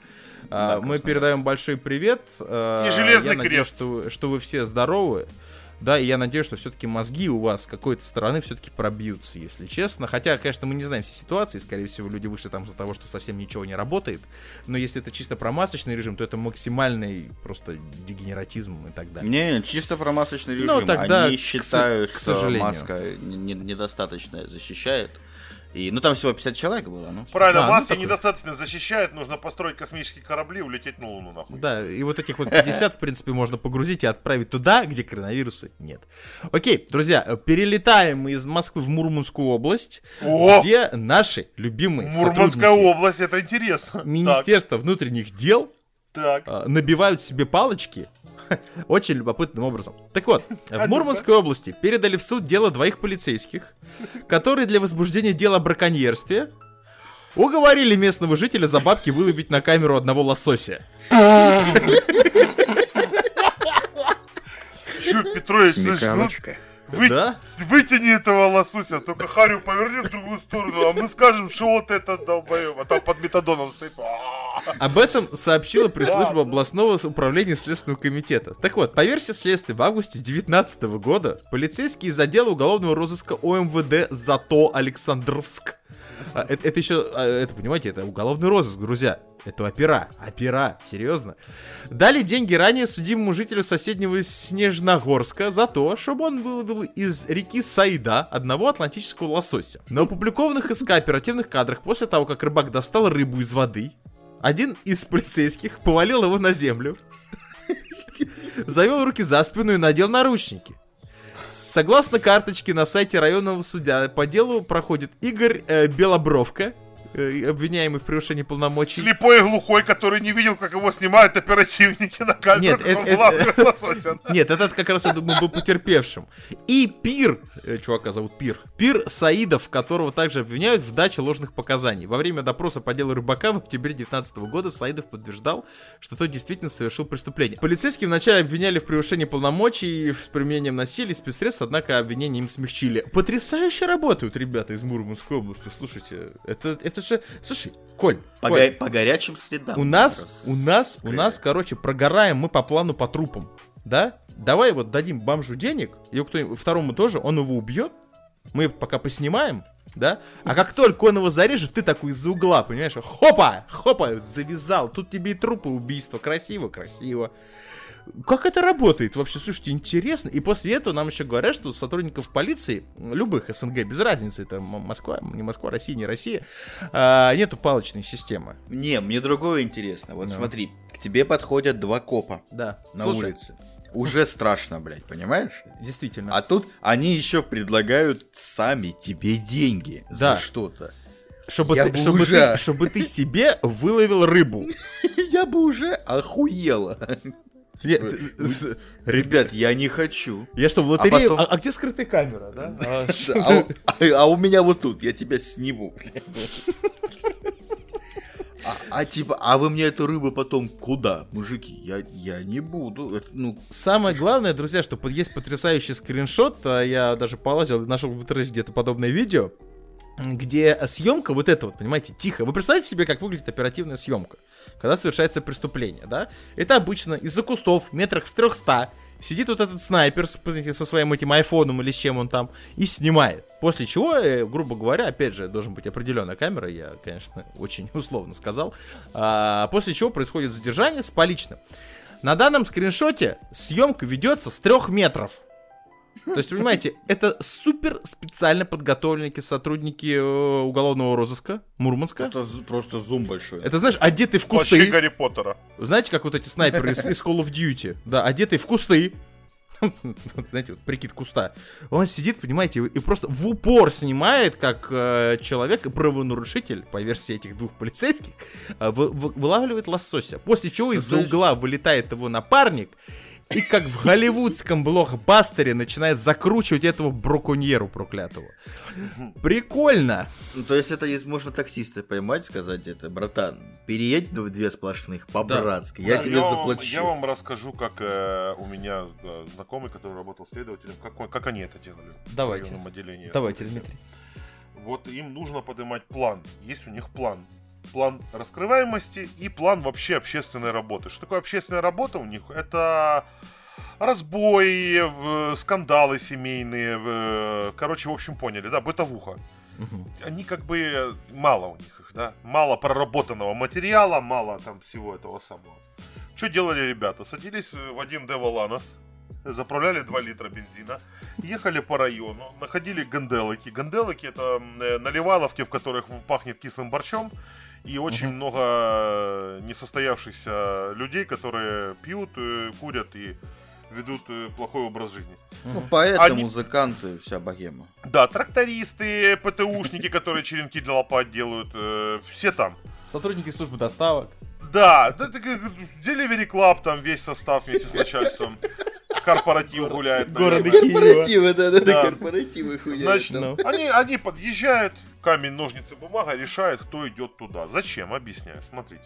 да, мы передаем большой привет. И Железный Крест. Я надеюсь, что вы все здоровы. Да, и я надеюсь, что все-таки мозги у вас с какой-то стороны все-таки пробьются, если честно. Хотя, конечно, мы не знаем все ситуации. Скорее всего, люди вышли там из-за того, что совсем ничего не работает. Но если это чисто про масочный режим, то это максимальный просто дегенератизм и так далее. Не, чисто про масочный режим. Ну, тогда, они считают, что маска недостаточно защищает. И, ну, там всего 50 человек было, ну. Правильно, маска недостаточно защищает, нужно построить космические корабли и улететь на Луну, нахуй. Да, и вот этих вот 50, в принципе, можно погрузить и отправить туда, где коронавируса нет. Окей, друзья, перелетаем мы из Москвы в Мурманскую область, где наши любимые сотрудники. Мурманская область, это интересно. Министерство внутренних дел набивают себе палочки очень любопытным образом. Так вот, в Мурманской области передали в суд дело двоих полицейских, которые для возбуждения дела о браконьерстве уговорили местного жителя за бабки выловить на камеру одного лосося. Чё, Петрович, смекалочка. Вытяни этого лосося, только харю поверни в другую сторону, а мы скажем, что вот этот долбоёб, а там под метадоном стоит. Об этом сообщила пресс-служба областного управления Следственного комитета. Так вот, по версии следствия, в августе 2019 года полицейские из отдела уголовного розыска ОМВД ЗАТО Александровск. Это еще, это, понимаете, это уголовный розыск, друзья. Это опера, серьезно. Дали деньги ранее судимому жителю соседнего Снежногорска за то, чтобы он выловил из реки Сайда одного атлантического лосося. На опубликованных СК оперативных кадрах после того, как рыбак достал рыбу из воды, один из полицейских повалил его на землю, завел руки за спину и надел наручники. Согласно карточке на сайте районного суда, по делу проходит Игорь Белобровко, обвиняемый в превышении полномочий. Слепой и глухой, который не видел, как его снимают оперативники на камеру. Нет, этот как раз, я думаю, был потерпевшим. И Пир, чувака зовут Пир, Пир Саидов, которого также обвиняют в даче ложных показаний. Во время допроса по делу рыбака в октябре 2019 года Саидов подтверждал, что тот действительно совершил преступление. Полицейские вначале обвиняли в превышении полномочий с применением насилия и спецсредств, однако обвинения им смягчили. Потрясающе работают ребята из Мурманской области, слушайте, это же... Слушай, Коль. По горячим следам. У нас, короче, прогораем мы по плану по трупам. Да? Давай вот дадим бомжу денег, и кто-нибудь второму тоже, он его убьет. Мы пока поснимаем, да? А как только он его зарежет, ты такой из-за угла, понимаешь? Хопа, завязал. Тут тебе и трупы, убийства. Красиво. Как это работает вообще? Слушайте, интересно. И после этого нам еще говорят, что сотрудников полиции, любых СНГ, без разницы, это Москва, не Москва, Россия, не Россия, нету палочной системы. Не, мне другое интересно. Вот Смотри, к тебе подходят два копа на улице. Уже страшно, блядь, понимаешь? Действительно. А тут они еще предлагают сами тебе деньги за что-то. Чтобы ты себе выловил рыбу. Я бы уже охуела. Ребят, я не хочу. Я что, в лотерею? А, потом... а где скрытая камера, да? А у меня вот тут, я тебя сниму, блядь. А вы мне эту рыбу потом куда, мужики? Я не буду. Самое главное, друзья, что есть потрясающий скриншот. Я даже полазил, нашел в интернете где-то подобное видео, где съемка вот эта вот, понимаете, тихо. Вы представляете себе, как выглядит оперативная съемка, когда совершается преступление, да? Это обычно из-за кустов, метрах в 300, сидит вот этот снайпер со своим этим айфоном или с чем он там, и снимает. После чего, грубо говоря, опять же, должен быть определенная камера, я, конечно, очень условно сказал, после чего происходит задержание с поличным. На данном скриншоте съемка ведется с 3 метров. То есть, понимаете, это супер специально подготовленные сотрудники уголовного розыска Мурманска. Просто зум большой. Это, знаешь, одетые в кусты. Вообще Гарри Поттера. Знаете, как вот эти снайперы из Call of Duty. Да, одетые в кусты. Знаете, вот прикид куста. Он сидит, понимаете, и просто в упор снимает, как человек, правонарушитель, по версии этих двух полицейских, вылавливает лосося. После чего из-за угла вылетает его напарник. И как в голливудском блокбастере начинает закручивать этого браконьеру проклятого. Прикольно. То есть это можно таксиста поймать, сказать это, братан, переедь в две сплошных по-братски, я тебе заплачу. Я вам расскажу, как у меня знакомый, который работал следователем, как они это делали. Давайте, Дмитрий. Вот им нужно поднимать план. Есть у них план. План раскрываемости и план вообще общественной работы. Что такое общественная работа у них? Это разбои, скандалы семейные, короче, в общем, поняли, да, бытовуха. Они как бы, мало у них их, да, мало проработанного материала, мало там всего этого самого. Что делали ребята? Садились в один Деволанос, заправляли 2 литра бензина, ехали по району, находили ганделыки. Ганделыки — это наливаловки, в которых пахнет кислым борщом. И очень много несостоявшихся людей, которые пьют, курят и ведут плохой образ жизни. Поэты, музыканты, вся богема. Да, трактористы, ПТУшники, которые черенки для лопат делают, все там. Сотрудники службы доставок. Да, это Delivery Club, там весь состав вместе с начальством. Корпоратив гуляет. Города Киева. Корпоративы, да, корпоративы хуяют. Значит, они подъезжают, камень, ножницы, бумага, решают, кто идет туда. Зачем? Объясняю, смотрите.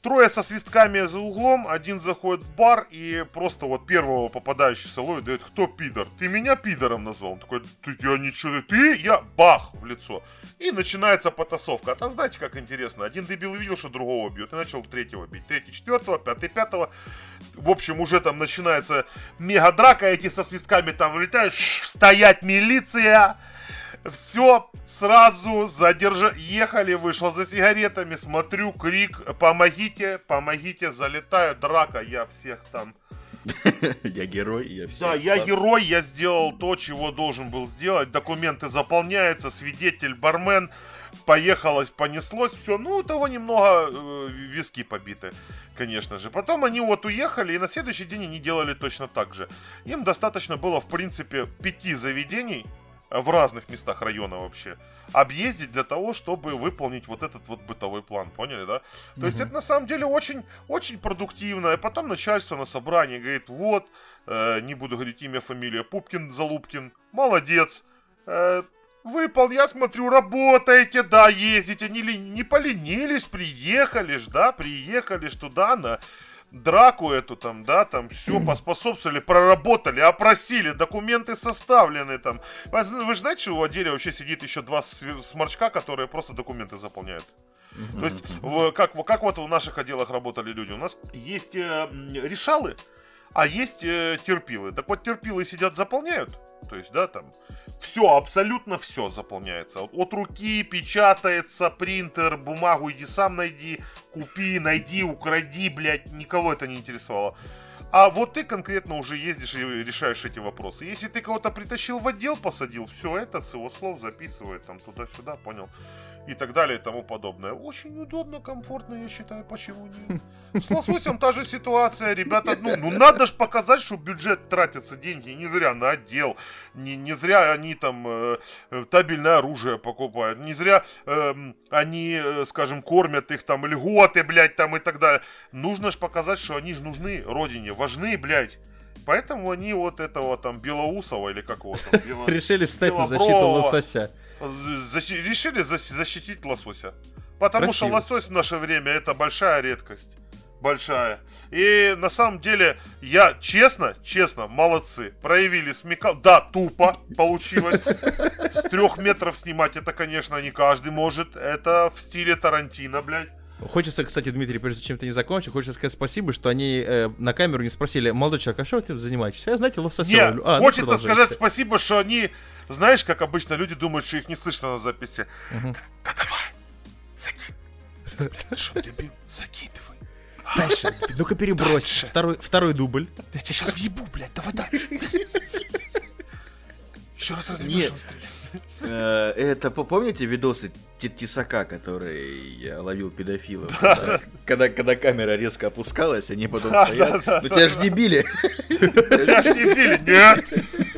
Трое со свистками за углом, один заходит в бар и просто вот первого попадающегося ловит, дает: кто пидор? Ты меня пидором назвал? Он такой: я ничего, ты, я, бах, в лицо. И начинается потасовка. А там, знаете, как интересно, один дебил увидел, что другого бьет, и начал третьего бить, третий, четвертого, пятый, пятого. В общем, уже там начинается мега драка, эти со свистками там улетают, стоять милиция. Все, сразу задержали, ехали, вышла за сигаретами, смотрю, крик: помогите, помогите, залетаю, драка, я всех там... Я герой, я всех... Да, я герой, я сделал то, чего должен был сделать, документы заполняются, свидетель, бармен, поехалось, понеслось, все, ну, того немного виски побиты, конечно же. Потом они вот уехали, и на следующий день они делали точно так же. Им достаточно было, в принципе, 5 заведений, в разных местах района вообще, объездить для того, чтобы выполнить вот этот вот бытовой план, поняли, да? То есть это на самом деле очень, очень продуктивно. И потом начальство на собрании говорит: вот, не буду говорить имя, фамилия, Пупкин, Залупкин, молодец, выполнил, я смотрю, работаете, да, ездите, не поленились, приехали ж, да, приехали ж туда на... драку эту там, да, там все поспособствовали, проработали, опросили, документы составлены там. Вы же знаете, что в отделе вообще сидит еще 2 сморчка, которые просто документы заполняют. То есть, как вот в наших отделах работали люди. У нас есть решалы, а есть терпилы. Так вот, терпилы сидят, заполняют. То есть, да, там все, абсолютно все заполняется. От руки печатается, принтер, бумагу иди сам найди, купи, найди, укради, блядь, никого это не интересовало. А вот ты конкретно уже ездишь и решаешь эти вопросы. Если ты кого-то притащил в отдел, посадил, все это с его слов записывает, там туда-сюда, понял? И так далее, и тому подобное. Очень удобно, комфортно, я считаю, почему нет. С лососем та же ситуация, ребята, ну надо же показать, что бюджет тратится, деньги не зря на отдел, не зря они там табельное оружие покупают, не зря они, скажем, кормят их там, льготы, блядь, там и так далее. Нужно же показать, что они же нужны родине, важны, блядь. Поэтому они вот этого там Белоусова или какого-то... Решили встать на защиту лосося. Решили защитить лосося. Потому что лосось в наше время это большая редкость. Большая. И на самом деле, я честно, молодцы. Проявили смекалку. Да, тупо получилось. С 3 метров снимать это, конечно, не каждый может. Это в стиле Тарантино, блядь. Хочется, кстати, Дмитрий, прежде чем ты не закончишь, хочется сказать спасибо, что они на камеру не спросили: молодой человек, а что вы этим занимаетесь? А я, знаете, лосося ловлю. Хочется сказать спасибо, что они, знаешь, как обычно люди думают, что их не слышно на записи. Да давай, закидывай. Ты что, дебил? Закидывай. Дальше, ну-ка перебрось. Второй дубль. Я тебя сейчас въебу, блядь, давай. Еще раз разведешь, выстрелись. Это, помните видосы Тесака, который ловил педофилов? Когда камера резко опускалась, они потом стоят. Ну тебя ж не били. Тебя ж не били, нет.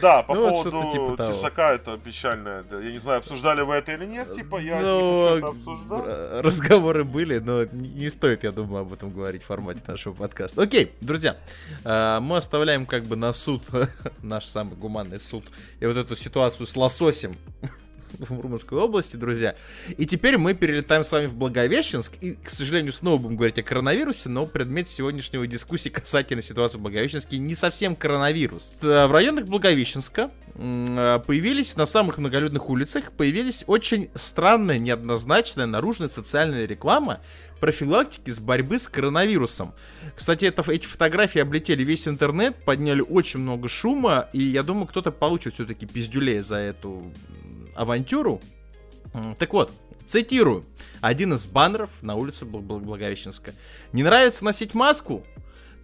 Да, по поводу Тесака это печально. Я не знаю, обсуждали вы это или нет. Типа я не обсуждал. Разговоры были, но не стоит, я думаю, об этом говорить в формате нашего подкаста. Окей, друзья, мы оставляем как бы на суд, наш самый гуманный суд, и вот эту ситуацию с лососем в Мурманской области, друзья. И теперь мы перелетаем с вами в Благовещенск. И, к сожалению, снова будем говорить о коронавирусе, но предмет сегодняшнего дискуссии касательно ситуации в Благовещенске не совсем коронавирус. В районах Благовещенска появились, на самых многолюдных улицах, появились очень странная, неоднозначная, наружная социальная реклама профилактики с борьбы с коронавирусом. Кстати, эти фотографии облетели весь интернет, подняли очень много шума, и я думаю, кто-то получит все-таки пиздюлей за эту авантюру. Так вот, цитирую один из баннеров на улице Благовещенска: не нравится носить маску?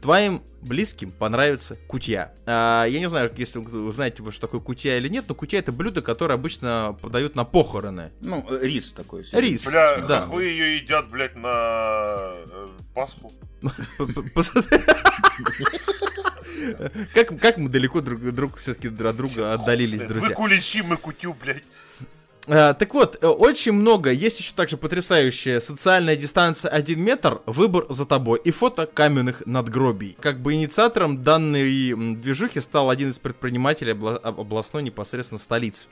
Твоим близким понравится кутья. Я не знаю, если вы знаете, что такое кутья или нет, но кутья — это блюдо, которое обычно подают на похороны. Ну, рис такой. Рис, бля, да. Хохлы ее едят, блядь, на Пасху. Как мы далеко друг от друга отдалились, друзья. Мы куличи, мы кутю, блядь. Так вот, очень много, есть еще также потрясающая социальная дистанция 1 метр, выбор за тобой и фото каменных надгробий. Как бы инициатором данной движухи стал один из предпринимателей областной непосредственно столицы.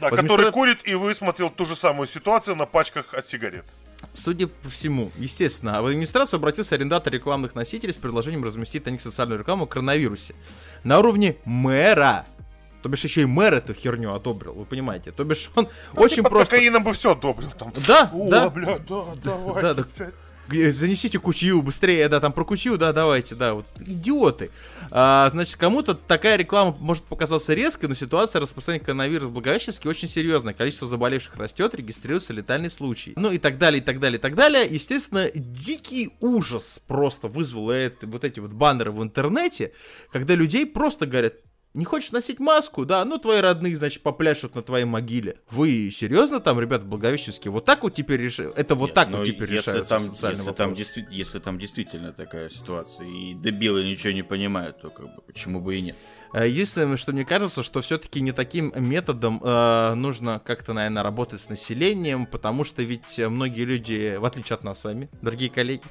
Да, который курит и высмотрел ту же самую ситуацию на пачках от сигарет. Судя по всему, естественно, в администрацию обратился арендатор рекламных носителей с предложением разместить на них социальную рекламу о коронавирусе на уровне мэра. То бишь еще и мэр эту херню одобрил, вы понимаете? То бишь он очень просто... Кокаином бы все одобрил там. Да, да. Да, занесите кутью быстрее, да, там про кутью, да, давайте, да, вот идиоты. Значит, кому-то такая реклама может показаться резкой, но ситуация распространения коронавируса в Благовещенске очень серьезная. Количество заболевших растет, регистрируются летальные случаи. Ну и так далее, и так далее, и так далее. Естественно, дикий ужас просто вызвало это, вот эти вот баннеры в интернете, когда людей просто говорят: не хочешь носить маску, да, ну твои родные, значит, попляшут на твоей могиле. Вы серьезно там, ребята, в Благовещенске, вот так вот теперь решают? Это вот так вот теперь решают социальный вопрос? Если там действительно такая ситуация, и дебилы ничего не понимают, то как бы почему бы и нет? Единственное, что мне кажется, что все-таки не таким методом нужно как-то, наверное, работать с населением, потому что ведь многие люди, в отличие от нас с вами, дорогие коллеги,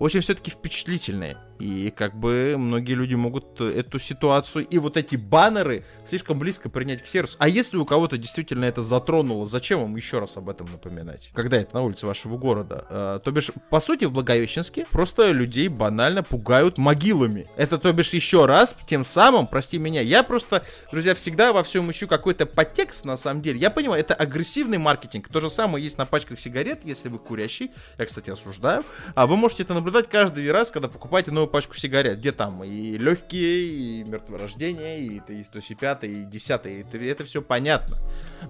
очень все-таки впечатлительные. И как бы многие люди могут эту ситуацию и вот эти баннеры слишком близко принять к сердцу. А если у кого-то действительно это затронуло, зачем вам еще раз об этом напоминать? Когда это на улице вашего города? То бишь, по сути, в Благовещенске просто людей банально пугают могилами. Это, то бишь, еще раз, тем самым, прости меня, я просто, друзья, всегда во всем ищу какой-то подтекст, на самом деле. Я понимаю, это агрессивный маркетинг. То же самое есть на пачках сигарет, если вы курящий. Я, кстати, осуждаю. А вы можете это наблюдать каждый раз, когда покупаете новую пачку сигарет. Где там и легкие, и мертворождение, и 105, и 10. И это все понятно.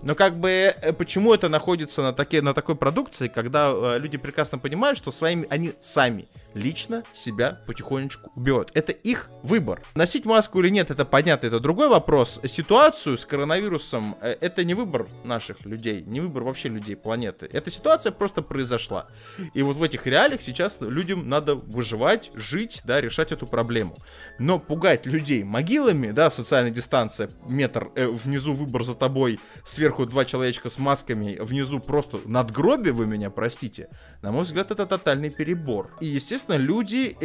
Но как бы почему это находится на такой продукции, когда люди прекрасно понимают, что своими они сами лично себя потихонечку убивают. Это их выбор. Носить маску или нет, это понятно, это другой вопрос. Ситуацию с коронавирусом — это не выбор наших людей, не выбор вообще людей планеты. Эта ситуация просто произошла. И вот в этих реалиях сейчас людям надо выживать, жить, да, решать эту проблему. Но пугать людей могилами, да, социальная дистанция, метр, внизу выбор за тобой, сверху два человечка с масками, внизу просто надгробие, вы меня простите, на мой взгляд, это тотальный перебор. И, естественно, люди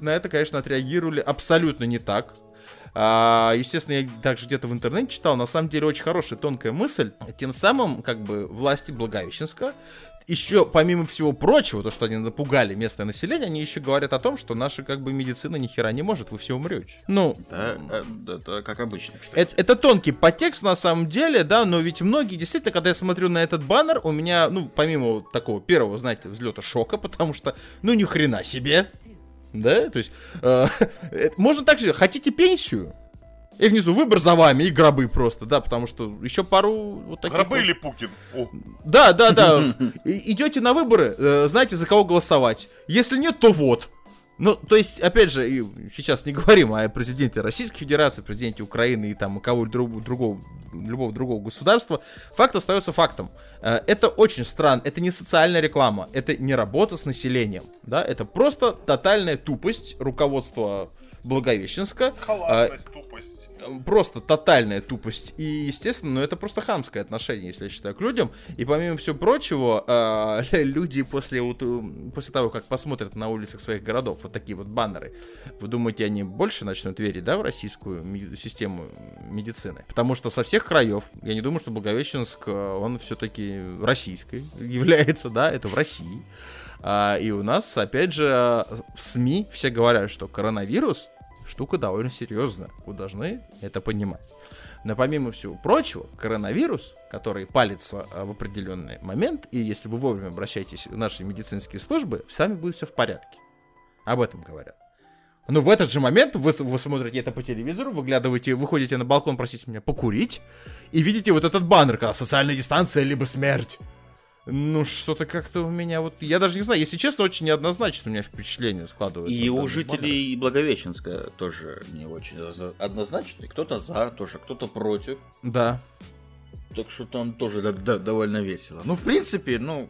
на это, конечно, отреагировали абсолютно не так. Естественно, я также где-то в интернете читал, на самом деле, очень хорошая тонкая мысль. Тем самым, как бы, власти Благовещенска еще, помимо всего прочего, то, что они напугали местное население, они еще говорят о том, что наша, как бы, медицина нихера не может, вы все умрете. Ну, да, как обычно, кстати. Это тонкий подтекст, на самом деле, да, но ведь многие, действительно, когда я смотрю на этот баннер, у меня, ну, помимо такого первого, знаете, взлета шока, потому что, ну, ни хрена себе, да, то есть, можно так же, хотите пенсию? И внизу выбор за вами, и гробы просто, да, потому что еще пару вот таких... Гробы вот... или Пукин? О. Да, да, да. Идете на выборы, знаете, за кого голосовать. Если нет, то вот. Ну, то есть, опять же, сейчас не говорим о президенте Российской Федерации, президенте Украины и там любого другого государства. Факт остается фактом. Это очень странно, это не социальная реклама, это не работа с населением, да, это просто тотальная тупость руководства Благовещенска. Халатность, тупость. Просто тотальная тупость. И, естественно, ну, это просто хамское отношение, если я считаю, к людям. И помимо всего прочего, люди после того, как посмотрят на улицах своих городов вот такие вот баннеры, вы думаете, они больше начнут верить, да, в российскую систему медицины? Потому что со всех краев, я не думаю, что Благовещенск, он все-таки российский является, да, это в России. И у нас, опять же, в СМИ все говорят, что коронавирус — штука довольно серьезная, вы должны это понимать. Но помимо всего прочего, коронавирус, который палится в определенный момент, и если вы вовремя обращаетесь в наши медицинские службы, сами будет все в порядке. Об этом говорят. Но в этот же момент вы смотрите это по телевизору, выходите на балкон, простите меня, покурить, и видите вот этот баннер, когда социальная дистанция, либо смерть. Ну, что-то как-то у меня вот... Я даже не знаю, если честно, очень неоднозначно у меня впечатление складывается. И у жителей Благовещенска тоже не очень однозначно. Кто-то за, тоже кто-то против. Да. Так что там тоже довольно весело. Ну, в принципе, ну...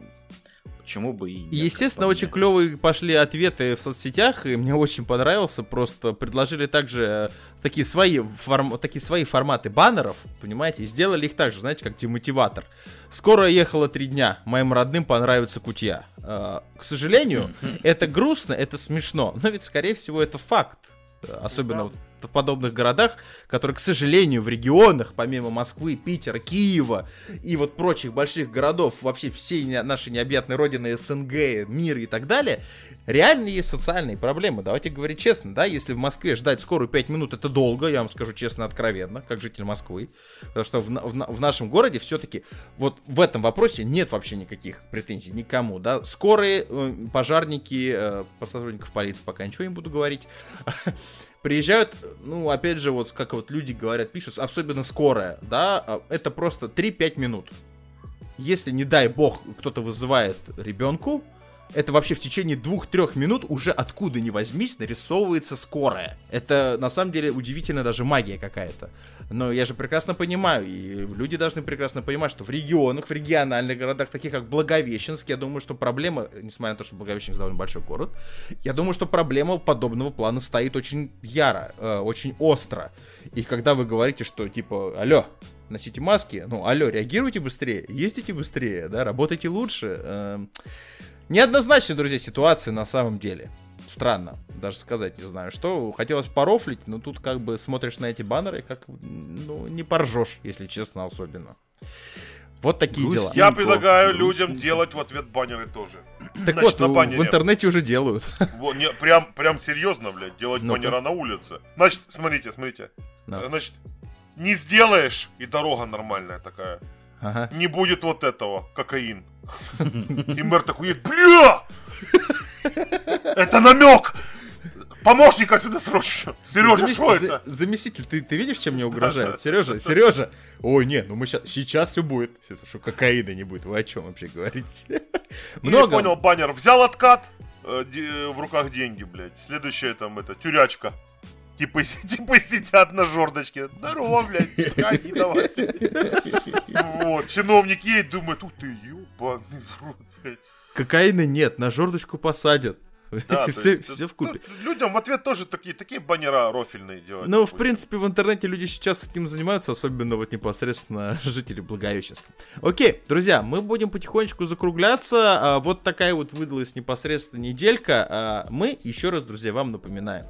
почему бы и нет. Естественно, очень клевые пошли ответы в соцсетях, и мне очень понравился. Просто предложили также такие свои форматы баннеров, понимаете, и сделали их также, знаете, как демотиватор. Скоро ехало 3 дня, моим родным понравится кутья. К сожалению, это грустно, это смешно, но ведь, скорее всего, это факт. Особенно вот в подобных городах, которые, к сожалению, в регионах, помимо Москвы, Питера, Киева и вот прочих больших городов, вообще всей нашей необъятной родины, СНГ, мира и так далее, реально есть социальные проблемы. Давайте говорить честно, да, если в Москве ждать скорую 5 минут, это долго, я вам скажу честно, откровенно, как житель Москвы, потому что в нашем городе все-таки вот в этом вопросе нет вообще никаких претензий никому, да, скорые, пожарники, про сотрудников полиции пока ничего не буду говорить, приезжают, ну, опять же, вот как вот люди говорят, пишут, особенно скорая, да, это просто 3-5 минут. Если, не дай бог, кто-то вызывает ребенку, это вообще в течение 2-3 минут уже откуда ни возьмись нарисовывается скорая. Это, на самом деле, удивительно, даже магия какая-то. Но я же прекрасно понимаю, и люди должны прекрасно понимать, что в регионах, в региональных городах, таких как Благовещенск, я думаю, что проблема, несмотря на то, что Благовещенск довольно большой город, я думаю, что проблема подобного плана стоит очень яро, очень остро. И когда вы говорите, что типа, алло, носите маски, ну, алло, реагируйте быстрее, ездите быстрее, да, работайте лучше. Неоднозначная, друзья, ситуация на самом деле. Странно, даже сказать не знаю что. Хотелось порофлить, но тут как бы смотришь на эти баннеры, как, ну, не поржешь, если честно, особенно. Вот такие дела. Я предлагаю людям делать в ответ баннеры тоже. Так значит, вот, в интернете уже делают. Вот, не, прям серьезно, блядь, делать баннера на улице. Значит, смотрите. No. Значит, не сделаешь, и дорога нормальная такая. Ага. Не будет вот этого, кокаин. И мэр такой, бля! Это намек! Помощник отсюда срочно! Сережа, что это? Заместитель, ты видишь, чем мне угрожает? Сережа! Ой, нет, ну мы сейчас все будет. Что кокаина не будет, вы о чем вообще говорите? Много. Я понял, баннер. Взял откат, в руках деньги, блядь. Следующая там это тюрячка. Типа сидят на жердочке. Здорово, блядь, не давай. Вот, чиновник едет, думает, ух ты, ебаный в рот, блядь. Кокаина нет, на жердочку посадят. Да, все вкупе. Людям в ответ тоже такие баннера рофильные делают. Ну, в принципе, в интернете люди сейчас этим занимаются, особенно вот непосредственно жители Благовещенска. Окей, друзья, мы будем потихонечку закругляться. Вот такая вот выдалась непосредственно неделька. Мы еще раз, друзья, вам напоминаем.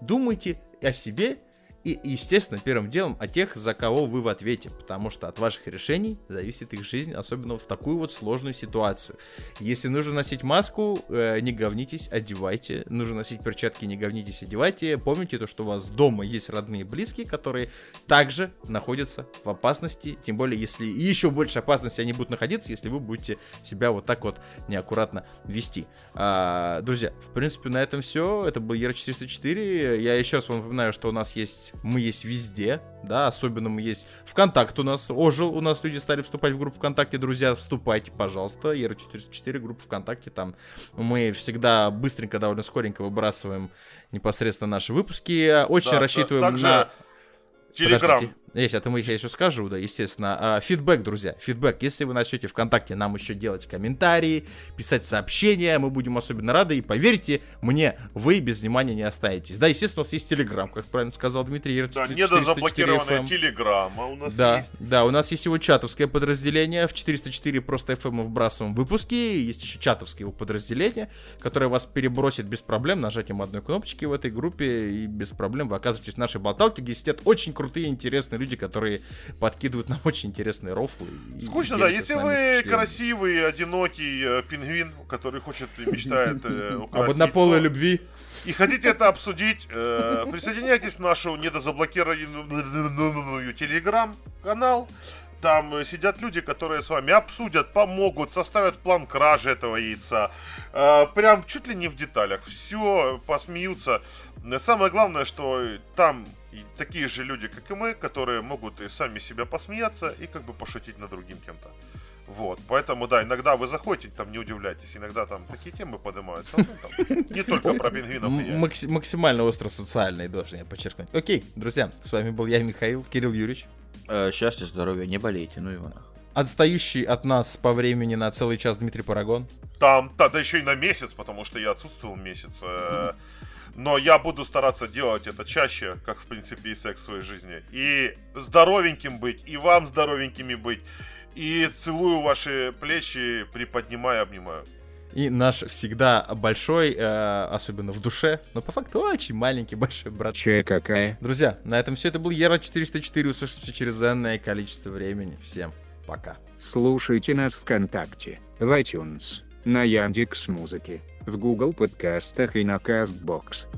Думайте о себе и, естественно, первым делом о тех, за кого вы в ответе, потому что от ваших решений зависит их жизнь, особенно вот в такую вот сложную ситуацию. Если нужно носить маску, не говнитесь, одевайте. Нужно носить перчатки, не говнитесь, одевайте. Помните то, что у вас дома есть родные и близкие, которые также находятся в опасности, тем более, если еще больше опасности они будут находиться, если вы будете себя вот так вот неаккуратно вести. Друзья, в принципе, на этом все. Это был ER404. Я еще раз вам напоминаю, что у нас есть. Мы есть везде, да, особенно мы есть ВКонтакте, у нас ожил, у нас люди стали вступать в группу ВКонтакте, друзья, вступайте, пожалуйста, ER404, группа ВКонтакте, там мы всегда быстренько, довольно скоренько выбрасываем непосредственно наши выпуски, очень да, рассчитываем также... на... Телеграм. Есть, это я еще скажу, да, естественно. Фидбэк, друзья, фидбэк. Если вы начнете ВКонтакте нам еще делать комментарии, писать сообщения, мы будем особенно рады. И поверьте мне, вы без внимания не останетесь. Да, естественно, у нас есть Телеграм, как правильно сказал Дмитрий. Да, недозаблокированная Телеграма у нас есть. Да, у нас есть его чатовское подразделение. В 404 просто FM мы вбрасываем выпуски. Есть еще чатовское его подразделение, которое вас перебросит без проблем нажатием одной кнопочки в этой группе. И без проблем вы оказываетесь в нашей болталке, где сидят очень крутые, интересные люди, которые подкидывают нам очень интересные рофлы. Скучно, да. Если вы красивый, одинокий пингвин, который хочет и мечтает об однополой любви, и хотите это обсудить, присоединяйтесь в нашу недозаблокированную телеграм-канал. Там сидят люди, которые с вами обсудят, помогут, составят план кражи этого яйца. Прям чуть ли не в деталях. Все, посмеются. Самое главное, что там такие же люди, как и мы, которые могут и сами себя посмеяться и как бы пошутить над другим кем-то. Вот, поэтому, да, иногда вы заходите, там не удивляйтесь, иногда там такие темы поднимаются, ну, там, не только про пингвинов. Максимально остросоциальные, должен я подчеркнуть. Окей, друзья, с вами был я, Михаил, Кирилл Юрьевич. Счастья, здоровья, не болейте, ну и вы нахуй. отстающий от нас по времени на целый час Дмитрий Парагон. Там, да, да еще и на месяц, потому что я отсутствовал месяц. Но я буду стараться делать это чаще, как, в принципе, и секс в своей жизни. И здоровеньким быть, и вам здоровенькими быть. И целую ваши плечи, приподнимаю, обнимаю. И наш всегда большой, особенно в душе, но по факту очень маленький большой брат. Че какая. Друзья, на этом все. Это был ER404. Услышимся через энное количество времени. Всем пока. Слушайте нас ВКонтакте, в iTunes, на Яндекс.Музыке, в Google подкастах и на Castbox.